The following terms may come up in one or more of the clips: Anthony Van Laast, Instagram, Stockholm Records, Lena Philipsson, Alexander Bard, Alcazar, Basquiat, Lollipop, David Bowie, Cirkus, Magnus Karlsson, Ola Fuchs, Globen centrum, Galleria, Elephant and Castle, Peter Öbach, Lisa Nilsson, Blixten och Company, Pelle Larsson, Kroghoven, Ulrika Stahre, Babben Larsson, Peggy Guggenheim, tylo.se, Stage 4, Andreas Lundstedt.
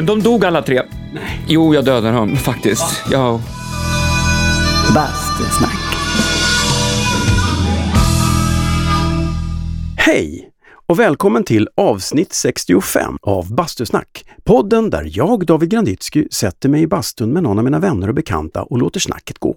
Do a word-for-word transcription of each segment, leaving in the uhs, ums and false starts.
Men de dog alla tre. Nej. Jo, jag dödade dem faktiskt. Ja. Bastusnack. Hej! Och välkommen till avsnitt sextiofem av Bastusnack. Podden där jag, David Granditsky, sätter mig i bastun med någon av mina vänner och bekanta och låter snacket gå.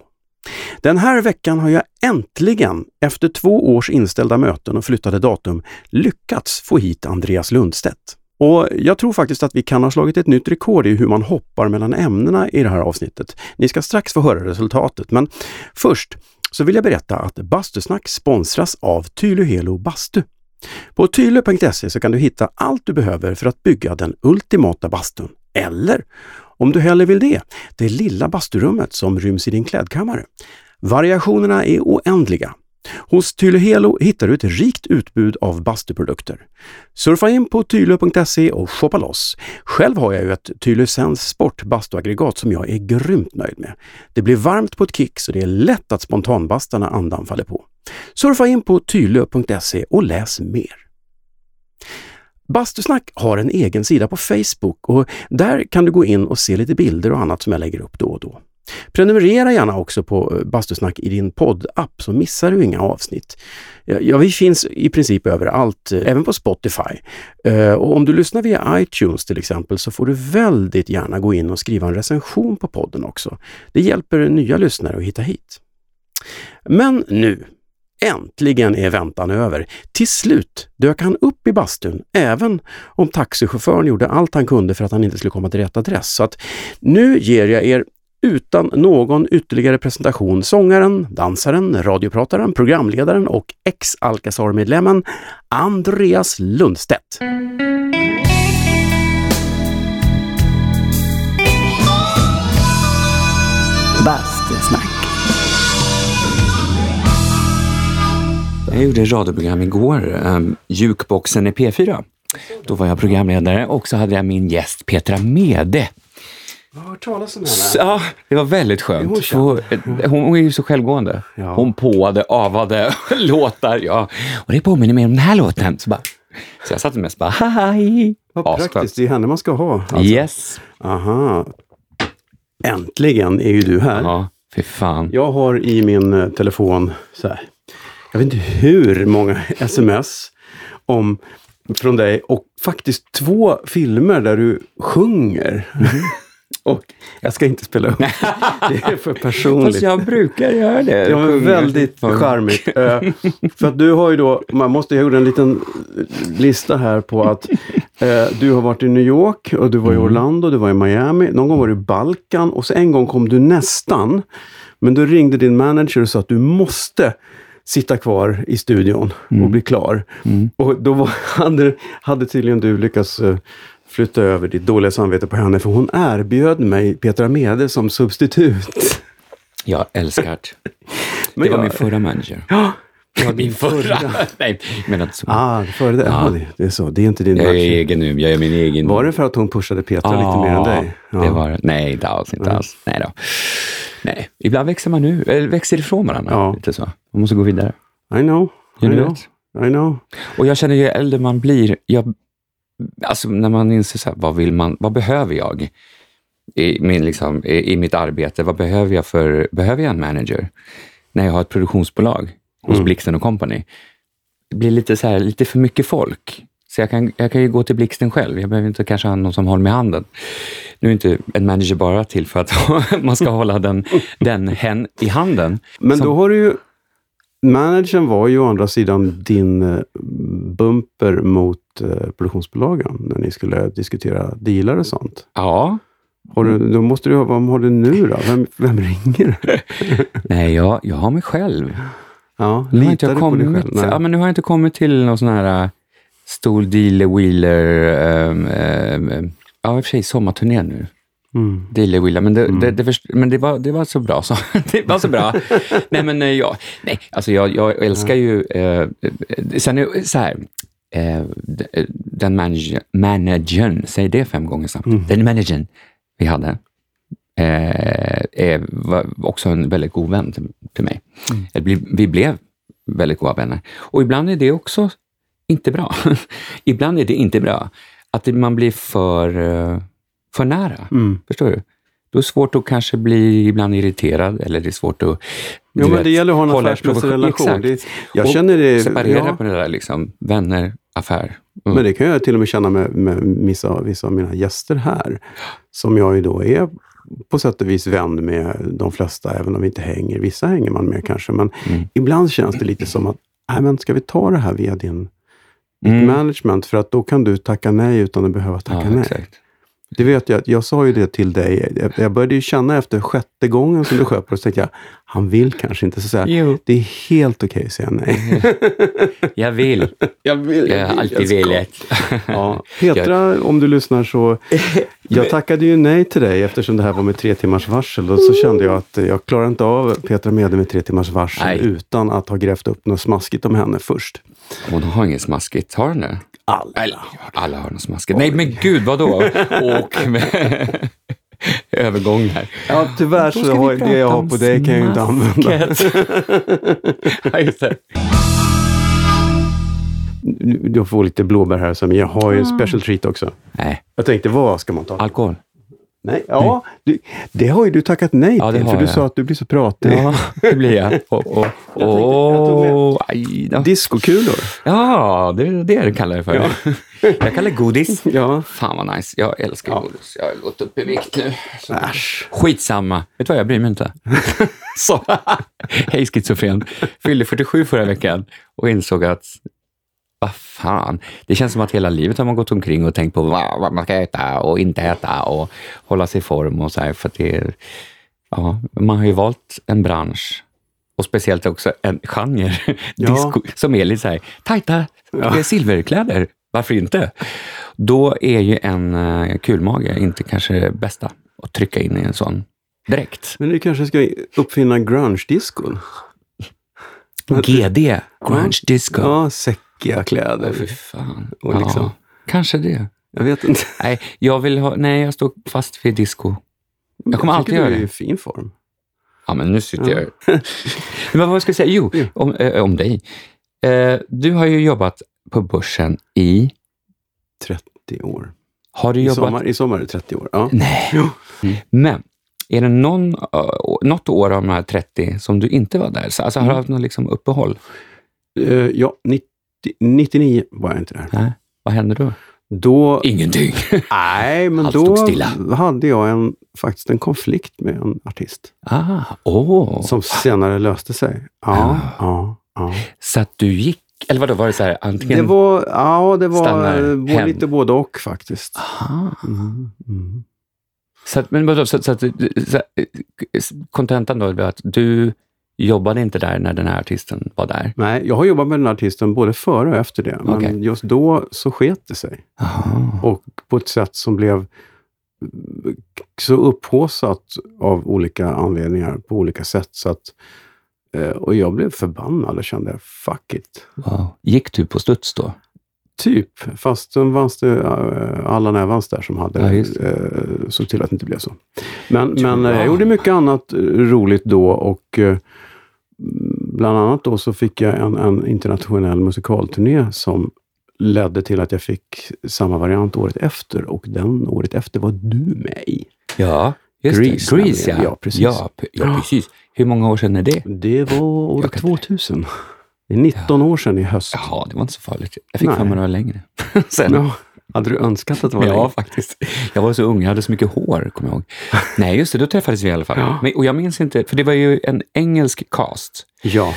Den här veckan har jag äntligen, efter två års inställda möten och flyttade datum, lyckats få hit Andreas Lundstedt. Och jag tror faktiskt att vi kan ha slagit ett nytt rekord i hur man hoppar mellan ämnena i det här avsnittet. Ni ska strax få höra resultatet, men först så vill jag berätta att Bastusnack sponsras av Tylö Helo Bastu. På tylo punkt se så kan du hitta allt du behöver för att bygga den ultimata bastun. Eller, om du hellre vill det, det lilla basturummet som ryms i din klädkammare. Variationerna är oändliga. Hos Tylö Helo hittar du ett rikt utbud av bastuprodukter. Surfa in på tylo punkt se och shoppa loss. Själv har jag ju ett Tylösens sportbastuaggregat som jag är grymt nöjd med. Det blir varmt på ett kick så det är lätt att spontanbastarna andan faller på. Surfa in på tylo punkt se och läs mer. Bastusnack har en egen sida på Facebook och där kan du gå in och se lite bilder och annat som jag lägger upp då och då. Prenumerera gärna också på Bastusnack i din poddapp så missar du inga avsnitt. Ja, vi finns i princip överallt, även på Spotify. Och om du lyssnar via iTunes till exempel så får du väldigt gärna gå in och skriva en recension på podden också. Det hjälper nya lyssnare att hitta hit. Men nu, äntligen är väntan över. Till slut dök han upp i bastun, även om taxichauffören gjorde allt han kunde för att han inte skulle komma till rätt adress. Så att nu ger jag er utan någon ytterligare presentation sångaren, dansaren, radioprataren, programledaren och ex-Alcazar-medlemmen Andreas Lundstedt. Bastusnack. Jag gjorde ett radioprogram igår, um, Jukeboxen i P fyra. Då var jag programledare och så hade jag min gäst Petra Mede. Jag har hört talas om henne. Så, ja, det var väldigt skönt. Hon, hon är ju så självgående. Ja. Hon påade, avade, låtar. Ja. Och det påminner mig om den här låten. Så, bara, så jag satt mest bara, haj. Vad ja, praktiskt, det är henne man ska ha. Alltså. Yes. Aha. Äntligen är ju du här. Ja, fy fan. Jag har i min telefon så här. Jag vet inte hur många sms om, från dig och faktiskt två filmer där du sjunger. Mm. Och jag ska inte spela upp. Det är för personligt. Fast jag brukar göra det. Ja, men väldigt charmigt. uh, för att du har ju då, man måste göra en liten lista här på att uh, du har varit i New York och du var i Orlando, du var i Miami, någon gång var du i Balkan och så en gång kom du nästan. Men då ringde din manager och sa att du måste sitta kvar i studion mm. och bli klar. Mm. Och då var, hade, hade tydligen du lyckats flytta över ditt dåliga samvete på henne för hon erbjöd mig Petra Mede som substitut. Jag älskar det. Men det var jag, min förra manager. Ja, det var min förra. Nej, men inte så. Ah, före det. Ja. Ja, det är så. Det är inte din jag manager. Jag är egen nu. Jag är min egen. Var det för att hon pushade Petra ah, lite mer än dig? Ja, det var det. Nej, det alls inte mm. alls. Nej då. Nej, ibland växer man nu, eller växer ifrån varandra. Ja. Lite så. Man måste gå vidare. I know, I know, I know. Och jag känner ju äldre man blir, jag, alltså när man inser så här, vad vill man, vad behöver jag i, min, liksom, i, i mitt arbete? Vad behöver jag för, behöver jag en manager? När jag har ett produktionsbolag hos mm. Blixten och Company. Det blir lite så här, lite för mycket folk. Så jag kan, jag kan ju gå till Blixten själv. Jag behöver inte kanske ha någon som håller mig i handen. Nu är inte en manager bara till för att man ska hålla den, den hen i handen. Men som, då har du ju, managern var ju å andra sidan din bumper mot produktionsbolagen när ni skulle diskutera dealar och sånt. Ja. Har du, då måste du, vad har du nu då? Vem, vem ringer? Nej, jag, jag har mig själv. Ja, nu litar har inte jag du kommit, på dig själv? Nej. Ja, men nu har jag inte kommit till någon sån här stor dealer, wheeler, ähm, ähm, ja, i och för sig sommarturné nu. Mm. Dealer, wheeler, men, det, mm. det, det först- men det, var, det var så bra. Så. Det var så bra. Nej, men ja. Nej, alltså jag, jag älskar ju, äh, sen är så här, äh, den manager, managern, säg det fem gånger snabbt, mm. den managern vi hade, äh, var också en väldigt god vän till, till mig. Mm. Vi blev väldigt goda vänner. Och ibland är det också inte bra. Ibland är det inte bra. Att man blir för, för nära. Mm. Förstår du? Då är det svårt att kanske bli ibland irriterad, eller det är svårt att... Jo, men det gäller att ha en affärsmässig relation. Det, jag och känner det, separera ja. På det där, liksom, vänner, affär. Mm. Men det kan jag till och med känna med, med vissa, vissa av mina gäster här, som jag ju då är på sätt och vis vän med de flesta, även om vi inte hänger. Vissa hänger man med kanske, men mm. ibland känns det lite som att, nej men ska vi ta det här via din mm. management, för att då kan du tacka nej utan att behöva tacka ja, nej. Exakt. Det vet jag, jag sa ju det till dig. Jag började ju känna efter sjätte gången som du sköper, och så tänkte jag, han vill kanske inte. Så säga, det är helt okej att säga nej. Jag vill. Jag vill. Jag har alltid velat. Ja. Petra, om du lyssnar så, jag tackade ju nej till dig eftersom det här var med tre timmars varsel. Och så kände jag att jag klarar inte av Petra Mede med tre timmars varsel nej. Utan att ha grävt upp något smaskigt om henne först. Hon har inget smaskigt, har hon det? Alla. Alla, alla har något smaskigt. Nej men gud, vadå? Och med övergång här. Ja, tyvärr så har det jag har på dig kan jag inte använda. Ja, just det. Du får lite blåbär här, så, men jag har ju en special treat också. Nej. Jag tänkte, vad ska man ta? Alkohol. Nej, ja, du, det har ju du tackat nej ja, till, för jag. Du sa att du blir så pratig. Ja, det blir jag. Och, och, och, jag diskokulor. Ja, det är det du kallar det för. Ja. Jag kallar det godis. Ja. Fan vad nice, jag älskar ja. Godis. Jag har gått upp i vikt nu. Äsch. Skitsamma, vet du vad, jag bryr mig inte. Så, hej schizofren. Fyllde fyrtiosju förra veckan och insåg att vad fan, det känns som att hela livet har man gått omkring och tänkt på vad, vad man ska äta och inte äta och hålla sig i form och så här, för att det är, ja, man har ju valt en bransch och speciellt också en genre ja. Disco, som är lite så här tajta, ja. Silverkläder, varför inte? Då är ju en kulmage inte kanske bästa att trycka in i en sån direkt. Men du kanske ska uppfinna grunge-discon? G D, grunge-disco. Ja, säkert. Kläder. Fy fan. Och liksom. Ja, kanske det. Jag vet inte. Nej, jag vill ha, nej, jag står fast vid disco. Jag kommer jag alltid göra det. Du är i fin form. Ja, men nu sitter ja. Jag. Men vad ska jag säga? Jo, ja. om, äh, om dig. Eh, du har ju jobbat på börsen i... trettio år. Har du jobbat... I sommar, i sommar är det trettio år, ja. Nej. Jo. Mm. Men, är det någon, något år av de här trettio som du inte var där? Alltså, har du haft något liksom uppehåll? Uh, ja, nittionio var jag inte där. Nej, vad hände då? då Ingenting. Nej, men då hade jag en, faktiskt en konflikt med en artist. Ah, åh. Oh. Som senare löste sig. Ja, ah. ja, ja. Så att du gick, eller vadå, var det så här antingen? Det var, ja, det var lite både och faktiskt. Ah. Mm. Mm. Så att, men vadå, så, så att, så, kontentan då var att du jobbade inte där när den här artisten var där? Nej, jag har jobbat med den här artisten både före och efter det. Men okay. just då så sket det sig. Aha. Och på ett sätt som blev så upphåsat av olika anledningar på olika sätt. Så att, och jag blev förbannad och kände, fuck it. Wow. Gick du på studs då? Typ, fast de vanns det alla närvans där som hade ja, eh, såg till att det inte blev så. Men, men jag gjorde mycket annat roligt då, och eh, bland annat då så fick jag en, en internationell musikalturné som ledde till att jag fick samma variant året efter, och den året efter var du med i. Ja, just Grease, det. Grease, ja. Ja, precis. Ja, p- ja, precis. Hur många år sedan är det? Det var år tvåtusen. Det är nitton ja. År sedan i höst. Ja, det var inte så farligt. Jag fick fem år längre. Sen. Ja, hade du önskat att det var längre? Ja, faktiskt. Jag var så ung, jag hade så mycket hår, kommer jag ihåg. Nej, just det, då träffades vi i alla fall. Ja. Men, och jag minns inte, för det var ju en engelsk cast. Ja.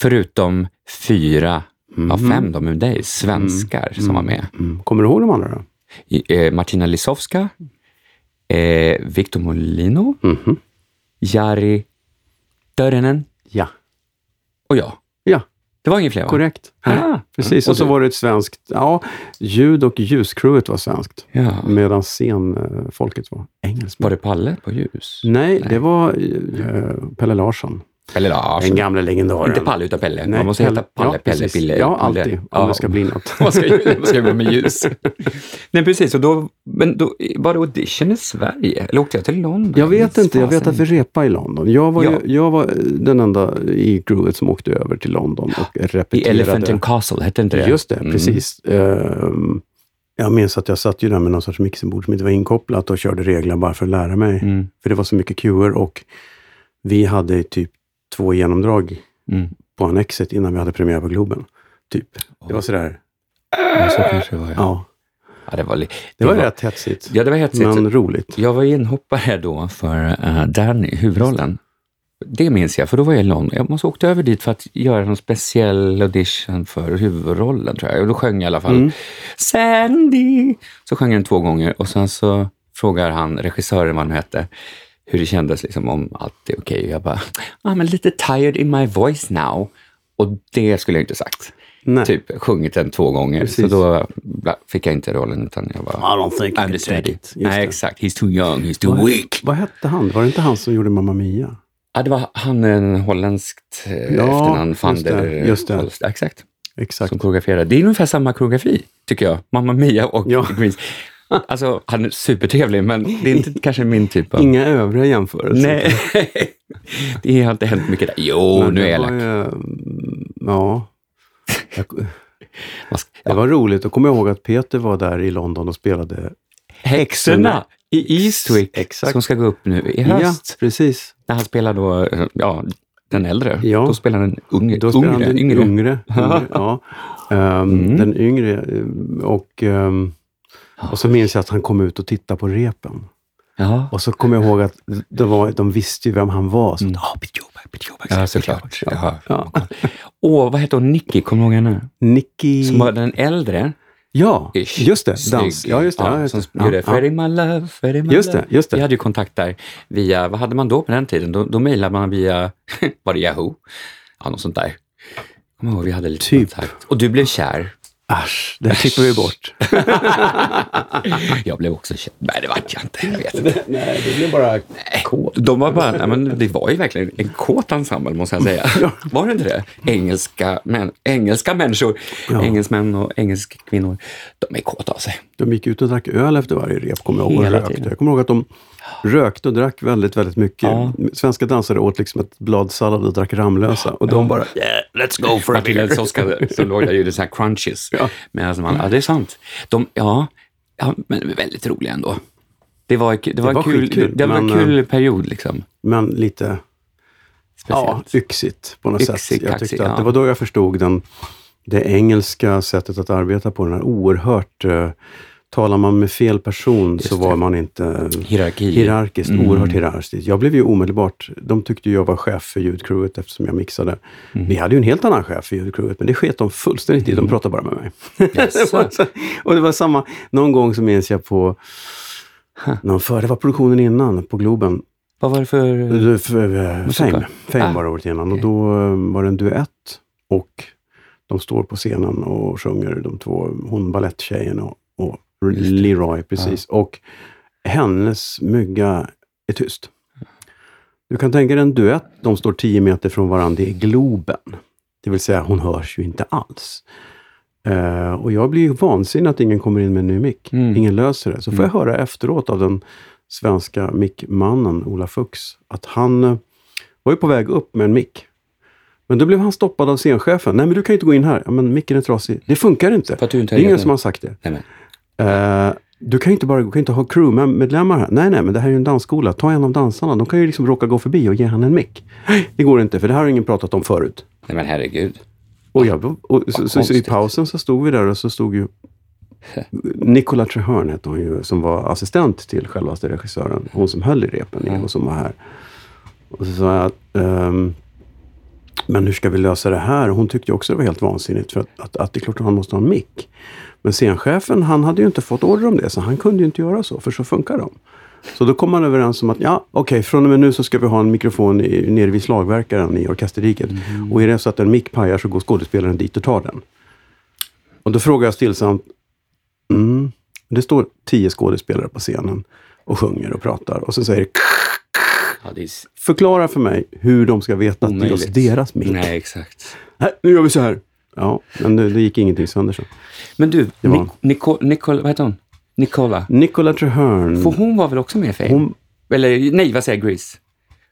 Förutom fyra mm. av fem, de med dig, svenskar mm. som var med. Mm. Kommer du ihåg de andra då? I, eh, Martina Lisowska, eh, Victor Molino, mm. Jari Törinen. Ja. Och jag. Ja. Det var ingen fler, va? Korrekt. Ja, precis. Och så var det ett svenskt... Ja, ljud- och ljuscrewet var svenskt. Ja. Medan scenfolket var engelskt. Var det Palle på ljus? Nej, Nej. det var eh, Pelle Larsson. Pelle Larsson. Den gamla legendaren. Inte Palle utan Pelle. Nej, man måste Pelle. heta Palle, ja, Pelle, Pille. Ja, alltid. Om ja. det ska bli något. Vad ska jag göra med ljus? Nej, precis. Och då, men då, var det audition i Sverige? Eller åkte jag till London? Jag vet inte. Jag vet att vi repade i London. Jag var, ja. ju, jag var den enda i groovet som åkte över till London och repeterade. I Elephant and Castle, hette inte det? Just det, mm. precis. Um, Jag minns att jag satt ju där med någon sorts mixerbord som inte var inkopplat och körde regler bara för att lära mig. Mm. För det var så mycket Q-er och vi hade typ två genomdrag mm. på Annexet innan vi hade premiär på Globen. Typ. Oh. Det var sådär. Ja, så kanske det var, ja. Ja. Ja, det var, li- det det var, var rätt hetsigt. Ja, det var hetsigt. Men roligt. Jag var inhoppare då för uh, Danny, huvudrollen. Det minns jag, för då var jag lång. Jag måste åkte över dit för att göra någon speciell audition för huvudrollen, tror jag. Och då sjöng jag i alla fall mm. Sandy. Så sjöng jag den två gånger. Och sen så frågar han, regissören vad han hette, hur det kändes liksom, om allt är okej. Okay. Jag bara, I'm a little tired in my voice now. Och det skulle jag inte sagt. Nej. Typ sjungit den två gånger. Precis. Så då fick jag inte rollen, utan jag bara, I don't think I can take it. Nej, det. Exakt. He's too young, he's too vad, weak. Vad hette han? Var det inte han som gjorde Mamma Mia? Ja, det var han, en holländskt ja, efternamn, Van der Holst. Exakt. Exakt. Som koreograferade. Det är ungefär samma koreografi, tycker jag. Mamma Mia och ja. Grease. Alltså, han är supertrevlig, men det är inte kanske min typ av... Inga övriga jämförelser. Nej. Det har inte hänt mycket där. Jo, men nu är jag elak. Ju... Ja. Det var roligt. Jag kommer ihåg att Peter var där i London och spelade... Häxorna i Eastwick. Exakt. Som ska gå upp nu i höst. Ja, precis. När han spelar då, ja, den äldre. Ja. Då spelar han den unge. Då spelar yngre, han den yngre. yngre, yngre ja. um, mm. Den yngre. Och, um, och så minns jag att han kom ut och tittade på repen. Ja. Och så kommer jag ihåg att det var, de visste ju vem han var. Så, mm. oh, Peter Öbach, Peter Öbach. Ja, såklart. Åh, ja. Ja. Oh, vad heter hon? Nicky, kommer du ihåg henne? Nicky. Som var den äldre. Ja, ish. Just det. Dans. Ja, just det. Ja, ja, just det. Gjorde, ja. Freddy my love, Freddy my just love. Det, just det. Vi hade ju kontakt där via, vad hade man då på den tiden? Då, då mejlade man via, var det Yahoo? Ja, något sånt där. Kom ihåg, vi hade lite typ. Kontakt. Och du blev kär. Asch, det klipper vi bort. Jag blev också kär. Nej, det var jag inte. Jag vet inte. Nej, det blev bara kåt. De var bara, nej, men det var ju verkligen en kåt ensemble, måste jag säga. Var det inte det? Engelska, män, engelska människor, ja. Engelsmän och engelska kvinnor, de är kåta av sig. De gick ut och drack öl efter varje rep, kommer jag ihåg. Hela tiden. Jag kommer ihåg att de rökte och drack väldigt, väldigt mycket. Ja. Svenska dansare åt liksom ett bladsallad och drack Ramlösa. Och de bara, yeah, let's go for a beer. Så låg jag ju så här crunches. Ja. Men alltså man, ja, det är sant. De, ja, ja, men väldigt roliga ändå. Det var, det var, det var en kul, kul, det var men, en kul period liksom. Men lite speciellt. Ja, yxigt på något yxigt, sätt. Jag tyckte att ja. Det var då jag förstod den, det engelska sättet att arbeta på. Den här oerhört... Uh, talar man med fel person just så var det. Man inte hierarki. hierarkiskt, mm. oerhört hierarkiskt. Jag blev ju omedelbart, de tyckte jag var chef för ljudcrewet eftersom jag mixade. Mm. Vi hade ju en helt annan chef för ljudcrewet, men det sket de fullständigt mm. i, de pratade bara med mig. Yes. det var så, och det var samma, någon gång så minns jag på, huh. någon för, det var produktionen innan på Globen. Vad var det för? för Fame, Fame ah. var det året innan okay. och då var det en duett och de står på scenen och sjunger de två, hon balletttjejen och, och Leroy, precis. Ja. Och hennes mygga är tyst. Du kan tänka dig en duett. De står tio meter från varandra i Globen. Det vill säga, hon hörs ju inte alls. Uh, och jag blir ju vansinnig att ingen kommer in med en ny mick. Mm. Ingen löser det. Så får mm. jag höra efteråt av den svenska mickmannen, Ola Fuchs, att han uh, var ju på väg upp med en mick. Men då blev han stoppad av scenchefen. Nej, men du kan ju inte gå in här. Ja, men micken är trasig. Det funkar inte. Det är ingen som har sagt det. Nej, nej. Uh, du kan ju inte bara kan inte ha crewmedlemmar här. Nej, nej, men det här är ju en dansskola. Ta en av dansarna. De kan ju liksom råka gå förbi och ge han en mick. Det går inte, för det här har ingen pratat om förut. Nej, men herregud. Och, jag, och så, så, så i pausen så stod vi där och så stod ju Nichola Treherne hette hon ju, som var assistent till självaste regissören. Hon som höll i repen mm. och som var här. Och så sa jag att um, men hur ska vi lösa det här? Hon tyckte också det var helt vansinnigt för att, att, att det är klart att han måste ha en mick. Men scenchefen, han hade ju inte fått order om det, så han kunde ju inte göra så, för så funkar de. Så då kom man överens om att, ja, okej, okay, från och med nu så ska vi ha en mikrofon i, nere vid slagverkaren i orkesterriket. Mm. Och är det så att en mick pajar så går skådespelaren dit och tar den. Och då frågar jag stillsamt, mm, det står tio skådespelare på scenen och sjunger och pratar. Och så säger det, förklara för mig hur de ska veta till oss deras mick. Nej, exakt. Nej, nu gör vi så här. Ja, men det, det gick ingenting sönder så. Men du, Nic- Nico- Nicola, vad heter hon? Nicola. Nichola Treherne. För hon var väl också med i Fame? Hon... Eller, nej, vad säger Grease?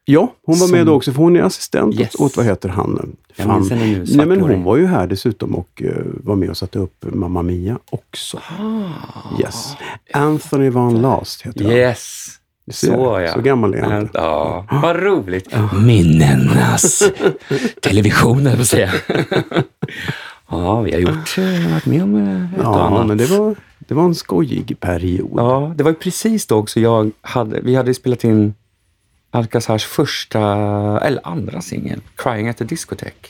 Ja, hon var som... med också, för hon är assistent yes. åt, vad heter han? Fan. Nu, nej, men hon var ju här dessutom och uh, var med och satte upp Mamma Mia också. Ah, yes. Anthony Van Laast heter han. Yes. Så, ja. Så gammal är han. Ja, vad roligt. Ja. Minnenas television, jag får säga. Ja, vi har gjort, varit med om ett ja, annat. Men det var, det var en skojig period. Ja, det var ju precis då också jag hade, vi hade spelat in Alcazars första, eller andra singel, Crying at the Discotheque.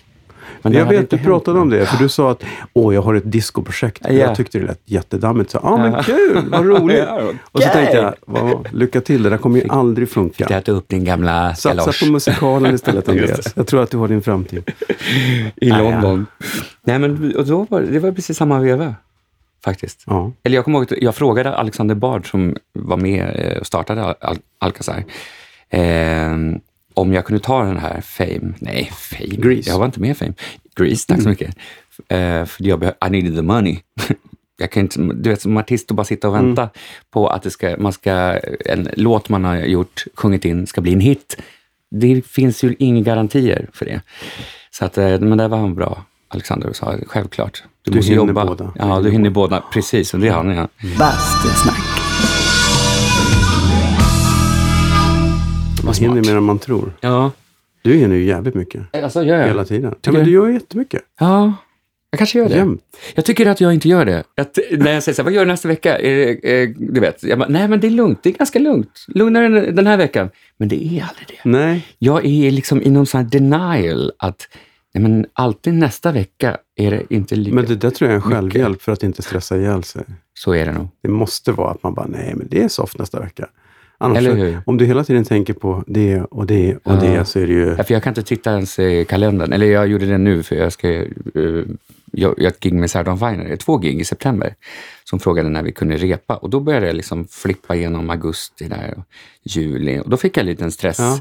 Men jag vet att du pratade om det, för du sa att åh, jag har ett discoprojekt. Yeah. Jag tyckte det lät jättedammigt. Så, ah, men kul, vad roligt. Och så tänkte jag, vad, lycka till, det där kommer ju aldrig funka. Fick äta upp din gamla satsa galosch. Satsa på musikalen istället, Andreas. Jag tror att du har din framtid. I London. Ah, ja. Nej, men och då var, det var precis samma veva, faktiskt. Ah. Eller jag kommer ihåg att jag frågade Alexander Bard, som var med och startade Al- Al- Alcazar. Eh, om jag kunde ta den här Fame, nej Fame, Grease. Jag var inte med Fame, Grease, tack så mycket. Mm. Uh, för jag beh- I needed the money. Jag kan inte, du vet som artist att bara sitta och vänta mm. på att det ska, man ska, en låt man har gjort, sjungit in, ska bli en hit. Det finns ju inga garantier för det. Så att, men där var han bra, Alexander, och sa självklart. Du, du måste hinner jobba. Båda. Ja, du hinner båda, precis, och det har ni. Ja. Mm. Bastusnack. Man hinner mer än man tror. Ja. Du hinner ju jävligt mycket. Alltså, gör jag? Hela tiden. Ja, men du gör ju jättemycket. Ja, jag kanske gör det. Jämt. Jag tycker att jag inte gör det. Att, när jag säger så här, vad gör du nästa vecka? Är det, är, du vet, jag bara, nej men det är lugnt, det är ganska lugnt. Lugnare än den här veckan. Men det är aldrig det. Nej. Jag är liksom i någon sån här denial att, nej men alltid nästa vecka är det inte lika. Men det där tror jag är en självhjälp mycket. För att inte stressa ihjäl sig. Så är det nog. Det måste vara att man bara, nej men det är soft nästa vecka. Annars, om du hela tiden tänker på det och det och ja. Det så är det ju... Ja, för jag kan inte titta ens i kalendern. Eller jag gjorde det nu för jag ska... Uh, jag jag gig med Sardan Feiner. Det är två gig i september som frågade när vi kunde repa. Och då började jag liksom flippa igenom augusti där och juli. Och då fick jag en liten stress. Ja.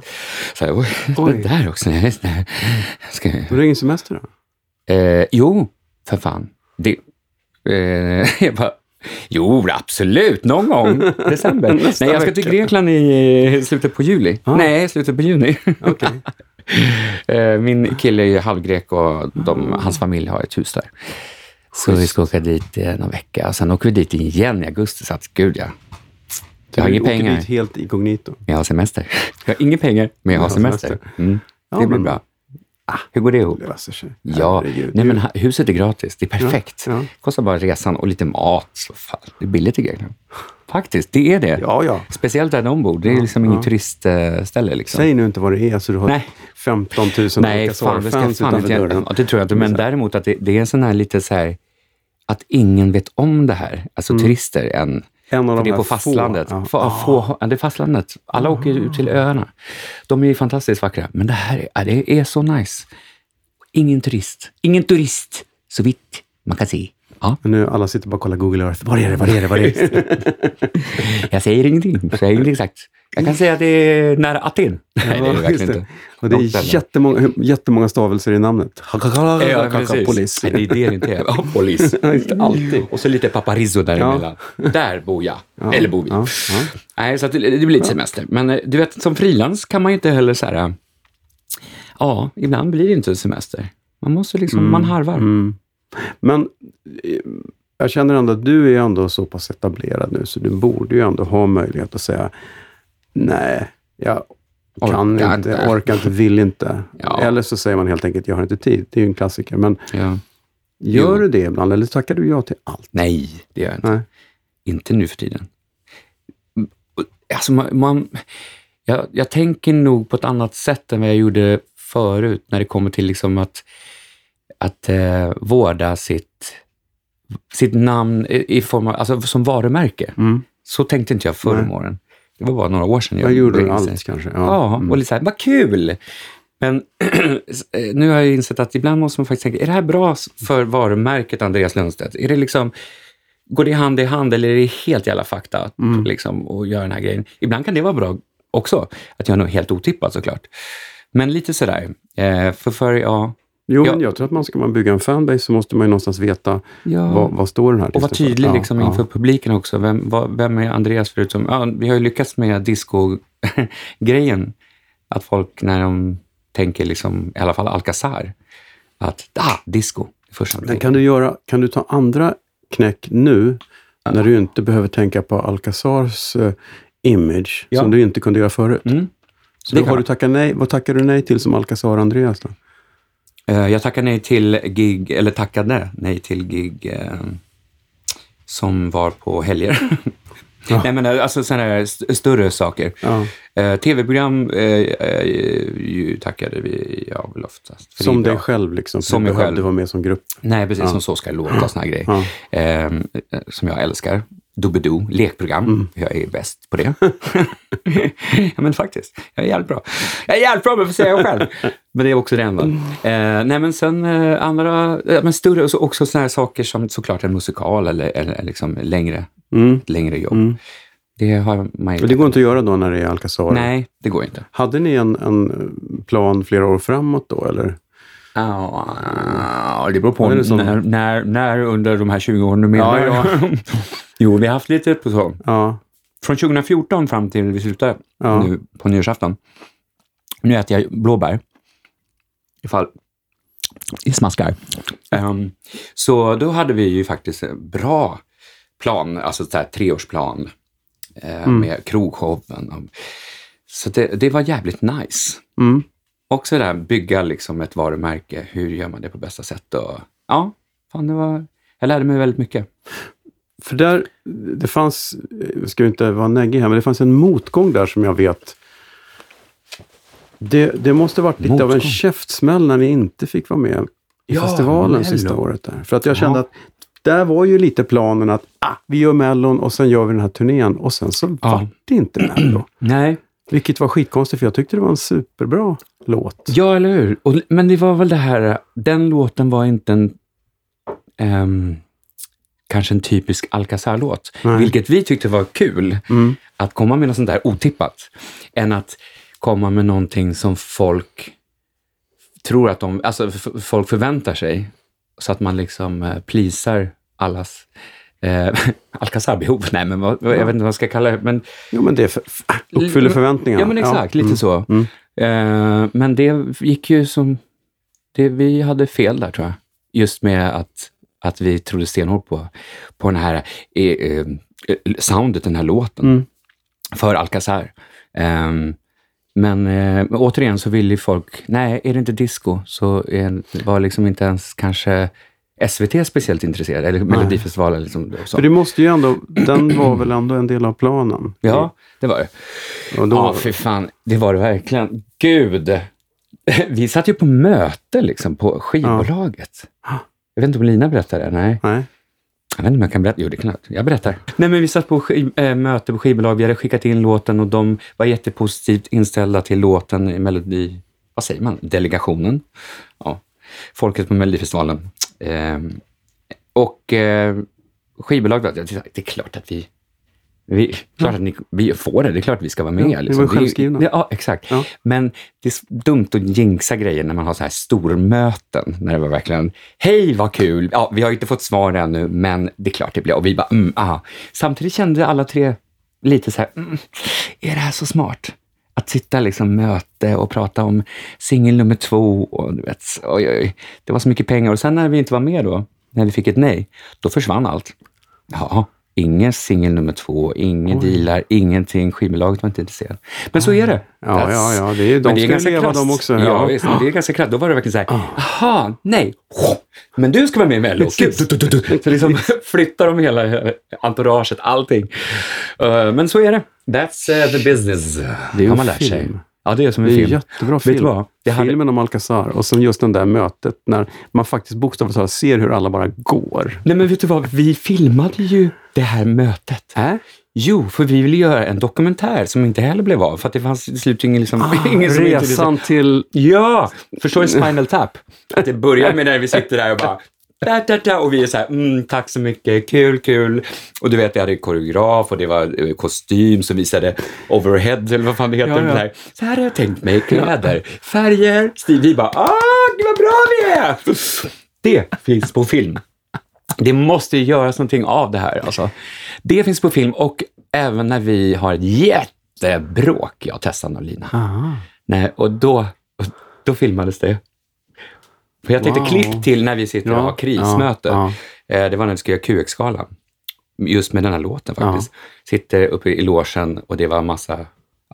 Så här, oj, oj. Det där också. Ska... Var det ingen semester då? Eh, jo, för fan. Det... Eh, jag bara... Jo, absolut. Någon gång. December. Nej, jag ska till Grekland i slutet på juli. Ah. Nej, slutet på juni. Okay. Min kille är halvgrek och de, hans familj har ett hus där. Så just. Vi ska åka dit någon vecka. Och sen åker vi dit igen i augusti. Så att, gud ja. Jag har inga pengar. Du åker dit helt inkognito. Jag har semester. Jag har inga pengar, men jag har semester. Mm. Ja, det blir men... bra. Ah, hur går det ihop? Det ja, nej men huset är gratis, det är perfekt. Ja, ja. Kostar bara resan och lite mat. Så fan, det är billigt i grejen. Faktiskt, det är det. Ja, ja. Speciellt där de bor, det är liksom ja, inget ja. turistställe. Liksom. Säg nu inte vad det är, så du har nej. femton tusen nej, fan, vi ska fan inte. Ja, det tror jag inte, men däremot att det, det är en sån här lite så här, att ingen vet om det här. Alltså mm. turister än... En av de det är på fastlandet. Få, ja. Få, det är fastlandet. Alla åker ut till öarna. De är ju fantastiskt vackra. Men det här är, det är så nice. Ingen turist. Ingen turist. Så vitt man kan se. Ja. Men nu alla sitter bara och kollar Google Earth. Var är det? Var är det? Var är det? Jag säger ingenting. Jag säger ingenting exakt. Jag kan säga att det är nära Aten. Nej, det är verkligen inte. Och det är jättemånga, jättemånga stavelser i namnet. Ja, precis. Polis. Nej, det är det det inte är. Ja, polis. Alltid. Och så lite paparizzo däremellan. Ja. Där bor jag. Ja. Eller bor vi. Ja. Ja. Nej, så att det, det blir lite semester. Men du vet, som frilans kan man ju inte heller så här... Ja, ibland blir det inte semester. Man måste liksom... Mm. Man harvar. Mm. Men... Jag känner ändå att du är ändå så pass etablerad nu så du borde ju ändå ha möjlighet att säga nej, jag kan orkar inte, inte, orkar inte, vill inte. Ja. Eller så säger man helt enkelt, jag har inte tid. Det är ju en klassiker. Men ja. Gör du det ibland eller tackar du ja till allt? Nej, det gör jag inte. Nej. Inte nu för tiden. Alltså man, man jag, jag tänker nog på ett annat sätt än vad jag gjorde förut när det kommer till liksom att, att eh, vårda sitt sitt namn i form av, alltså som varumärke. Mm. Så tänkte inte jag förr om åren. Det var bara några år sedan. Jag, jag gjorde allt sig. Kanske. Ja, ja mm. och lite så här, vad kul! Men nu har jag insett att ibland måste man faktiskt tänka, är det här bra för varumärket Andreas Lundstedt? Är det liksom, går det hand i hand eller är det helt jävla fakta att mm. liksom, göra den här grejen? Ibland kan det vara bra också, att jag är nog helt otippad såklart. Men lite sådär, för för ja... Jo, men jag tror att man ska man bygga en fanbase så måste man ju någonstans veta ja. vad, vad står den här artisten. Och vara tydlig ja, liksom, ja. inför publiken också. Vem, vad, vem är Andreas förutom? Ja, vi har ju lyckats med disco-grejen. Att folk när de tänker liksom, i alla fall Alcazar, att ah, disco. Men kan du göra, kan du ta andra knäck nu när du inte behöver tänka på Alcazars uh, image ja. som du inte kunde göra förut? Mm. Så då har du tackat nej, vad tackar du nej till som Alcazar Andreas då? Uh, jag tackar nej till gig, eller tackade nej till gig uh, som var på helger. Ja. Nej men alltså sådana här st- större saker. Ja. Eh, tv-program eh, eh, ju tackade vi jag väl oftast. Som dig själv liksom? Som jag själv. Du var med som grupp? Nej, precis. Ja. Som Så ska jag låta, sådana här grejer. Ja. Eh, som jag älskar. Doobidoo, lekprogram. Mm. Jag är bäst på det. Ja men faktiskt, jag är jävligt bra. Jag är jävligt bra med att säga själv. Men det är också det enda. Mm. Eh, nej men sen eh, andra, eh, men större också, också sådana här saker som såklart en musikal eller, eller liksom längre. Mm. längre jobb. Mm. Det har man ju... Det går inte att göra då när det är Alcazar? Nej, det går inte. Hade ni en, en plan flera år framåt då, eller? Ja, det beror på det när, när, när under de här tjugo åren du menar. Ja, ja. Jo, vi har haft lite på så. Ja. Från tjugofjorton fram till vi slutade ja. nu, på nyårsafton. Nu äter jag blåbär. Ifall... I smaskar. Um, så då hade vi ju faktiskt bra... plan, alltså så här treårsplan eh, mm. med Kroghoven. Så det, det var jävligt nice. Mm. Och så där bygga liksom ett varumärke. Hur gör man det på bästa sätt? Och, ja, fan det var, jag lärde mig väldigt mycket. För där, det fanns, jag ska inte vara näggig här, men det fanns en motgång där som jag vet. Det, det måste varit lite motgång. Av en käftsmäll när ni inte fick vara med i ja, festivalen sista året där. För att jag kände ja. att där var ju lite planen att ah, vi gör Mellon och sen gör vi den här turnén. Och sen så ja. var det inte Mellon. Nej. Vilket var skitkonstigt för jag tyckte det var en superbra låt. Ja, eller hur? Och, men det var väl det här, den låten var inte en um, kanske en typisk Alcazar-låt. Nej. Vilket vi tyckte var kul. Mm. Att komma med något sånt där otippat. Än att komma med någonting som folk tror att de, alltså f- folk förväntar sig. Så att man liksom eh, plisar allas eh, Alcazar-behov. Nej, men vad, jag vet inte vad man ska kalla det. Men, jo, men det är för, uppfyller förväntningarna. Ja, men exakt. Ja. Lite mm. så. Mm. Eh, men det gick ju som... Det, vi hade fel där, tror jag. Just med att, att vi trodde stenhårt på, på den här eh, eh, soundet, den här låten. Mm. För Alcazar. Eh, Men eh, återigen så vill ju folk... Nej, är det inte disco så är, var liksom inte ens kanske S V T speciellt intresserad. Eller Melodifestivalen. Liksom, för det måste ju ändå... Den var väl ändå en del av planen? Ja, det var det. Ja, då... ah, för fan. Det var det verkligen. Gud! Vi satt ju på möte liksom på skivbolaget. Ja. Jag vet inte om Lina berättar det. Nej. nej. Jag vet inte om jag kan berätta. Jo, det kan jag. Jag berättar. Nej, men vi satt på sk- äh, möte på skivbolag. Vi hade skickat in låten och de var jättepositivt inställda till låten i Melodi... Vad säger man? Delegationen. Ja. Folket på Melodifestivalen. Ehm. Och eh, skivbolaget... Det är klart att vi... vi klart att ni, vi får det. Det är klart att vi ska vara med. Ja, liksom. Det var självskrivna. Det, ja, exakt. Ja. Men det är dumt att jinxa grejer när man har så här stormöten. När det var verkligen, hej vad kul. Ja, vi har ju inte fått svar ännu, men det är klart det blir. Och vi bara, mm, aha. Samtidigt kände alla tre lite så här, mm, är det här så smart? Att sitta liksom möte och prata om singel nummer två. Och, du vet, oj, oj, det var så mycket pengar. Och sen när vi inte var med då, när vi fick ett nej, då försvann allt. Ja, ingen singel nummer två, ingen Oj. dealar, ingenting. Skivbolaget var inte intresserad. Men så är det. Ja, ja, ja. Det är, de men det är ganska krass. Dem också. Ja, ja. Visst, det är ganska krass. Då var det verkligen så här, aha, oh. nej. Men du ska vara med i Mello. Så liksom flyttar de hela entouraget, allting. Uh, men så är det. That's uh, the business. Det är ju man lärt sig. Ja, det är som en det är film. Jättebra film. Vet det hade... Filmen om Alcazar och sen just den där mötet när man faktiskt bokstavligt talat ser hur alla bara går. Nej, men vet du vad? Vi filmade ju det här mötet. Äh? Jo, för vi ville göra en dokumentär som inte heller blev av. För att det fanns i slutningen liksom... Ah, ingen resan som till... Ja, förstår du Spinal Tap? Att det börjar med när vi sitter där och bara... Da, da, da, och vi är så här, mm, tack så mycket, kul, kul. Och du vet, jag hade koreograf och det var kostym som visade overhead, eller vad fan det heter. Ja, ja. Den här. Så här har jag tänkt mig, kläder, färger. Stil. Vi bara, ah, vad bra vi är! Det finns på film. Det måste ju göras någonting av det här. Alltså. Det finns på film och även när vi har ett jättebråk, jag och Tessan och Lina. Aha. Nej, och då, då filmades det. För jag tänkte wow. klipp till när vi sitter ja, och har krismöte. Ja, ja. Det var när vi skulle göra Q X-skalan. Just med den här låten faktiskt. Ja. Sitter uppe i logen och det var massa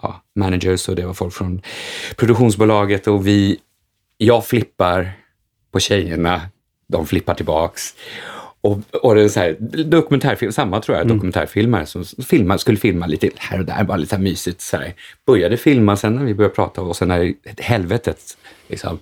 ja, managers och det var folk från produktionsbolaget. Och vi, jag flippar på tjejerna. De flippar tillbaks. Och, och det är så här, dokumentärfilm, samma tror jag, mm. dokumentärfilmare som filmar, skulle filma lite här och där, bara lite mysigt så här. Började filma, sen när vi började prata och sen när helvetet liksom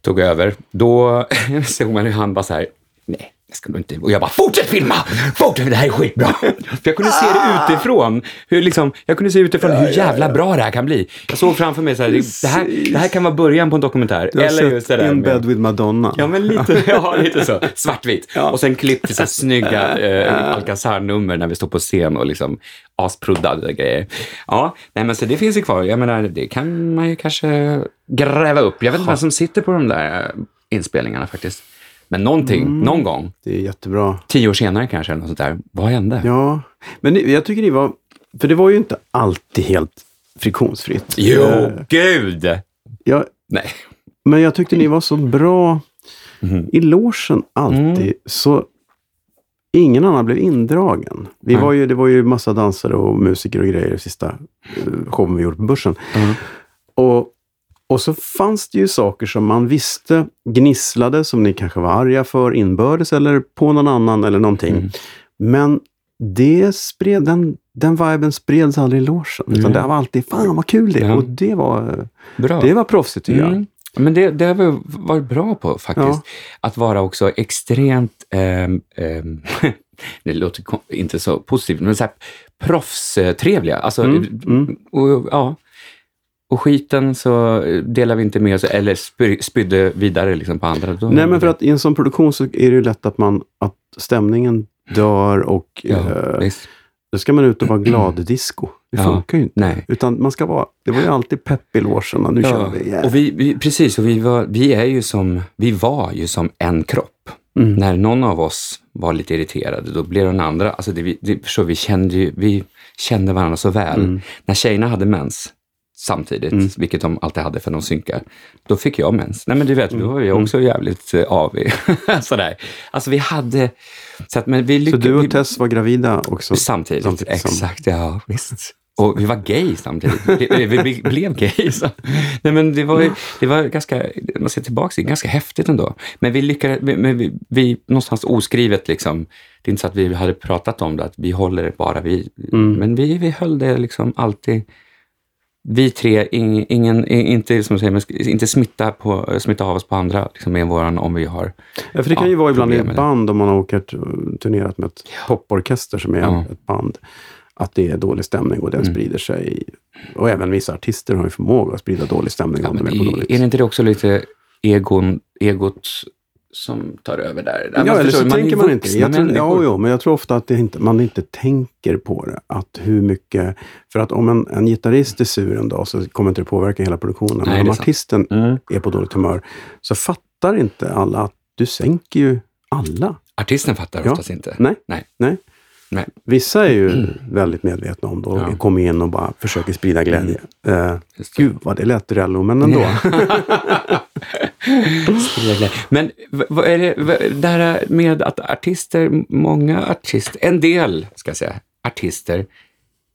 tog över, då såg man hur han bara så här, nej, jag ska nog inte, och jag bara, fortsätt filma! Fortsätt, det här är skitbra! För jag kunde se det utifrån, hur liksom, jag kunde se utifrån ja, hur jävla ja, ja. bra det här kan bli. Jag såg framför mig så här, det här, det här kan vara början på en dokumentär. Du har eller sett just det där In med, Bed with Madonna. Ja, men lite, ja, lite så, svartvitt. Ja. Och sen klipp till så snygga eh, Alcazar-nummer när vi står på scen och liksom asproddade grejer. Ja, nej men så det finns ju kvar. Jag menar, det kan man ju kanske gräva upp. Jag vet inte vem som sitter på de där inspelningarna faktiskt. Men någonting, mm. någon gång. Det är jättebra. Tio år senare kanske, eller något sånt där. Vad hände? Ja, men jag tycker det var... För det var ju inte alltid helt friktionsfritt. Jo, jag, gud! Jag, Nej. Men jag tyckte ni var så bra mm. i logen alltid. Mm. Så ingen annan blev indragen. Vi mm. var ju, det var ju massa dansare och musiker och grejer i sista showen vi gjorde på Börsen. Mm. Och... Och så fanns det ju saker som man visste gnisslade, som ni kanske var arga för inbördes eller på någon annan eller någonting. Mm. Men det spred, den, den viben spreds aldrig i logen. Mm. Utan det var alltid, fan vad kul det. Ja. Och det var, det var proffsigt att mm. göra. Men det, det har vi varit bra på faktiskt. Ja. Att vara också extremt, eh, eh, det låter inte så positivt, men så här proffstrevliga. Alltså, mm. Mm. Och, ja. Och skiten så delar vi inte med oss eller spydde vidare liksom på andra. Då Nej, men för att i en sån produktion så är det ju lätt att, man, att stämningen dör och ja, eh, då ska man ut och vara glad disco. Det ja, funkar ju inte. Nej. Utan man ska vara, det var ju alltid pepp i logen och nu ja. kör vi, yeah. Och vi, vi precis, och vi, var, vi, är ju som, vi var ju som en kropp. Mm. När någon av oss var lite irriterade, då blev den andra, alltså det, det, så vi kände ju, vi kände varandra så väl. Mm. När tjejerna hade mens samtidigt, mm. vilket de alltid hade för de synkar. Då fick jag mens. Nej men du vet, mm. då var jag också jävligt uh, avig. Sådär. Alltså vi hade... Så, att, men vi lyck- så du och Tess var gravida också? Samtidigt, samtidigt exakt. Som... Ja, visst. Och vi var gay samtidigt. Vi, vi, vi blev gay. Så. Nej men det var, det var ganska... Man ser tillbaka till ganska häftigt ändå. Men vi lyckades... Vi, vi, vi, någonstans oskrivet liksom... Det är inte så att vi hade pratat om det, att vi håller bara vi... Mm. Men vi, vi höll det liksom alltid... Vi tre, ingen, ingen, inte, som säger, inte smitta, på, smitta av oss på andra liksom, med våran om vi har... Ja, för det kan ja, ju vara ibland i ett band om man har åkt turnerat med ett poporkester som är ja. ett band. Att det är dålig stämning och den mm. sprider sig. Och även vissa artister har ju förmåga att sprida dålig stämning. Ja, om de är, på dåligt. Är det inte det också lite egon, egot som tar över där? Ja, man, eller så, så man tänker man inte. Jag tror, ja, jo, men jag tror ofta att det inte, man inte tänker på det. Att hur mycket... För att om en, en gitarrist är sur en dag så kommer inte det påverka hela produktionen. Nej, men om artisten mm. är på dåligt humör så fattar inte alla att du sänker ju alla. Artisten fattar ja. oftast inte. Nej. Nej. Nej. Nej. Vissa är ju mm. väldigt medvetna om det och ja. kommer in och bara försöker sprida glädje. Mm. Uh, gud vad det lät rello, men ändå. Men vad är det, vad, det här med att artister, många artister, en del ska jag säga, artister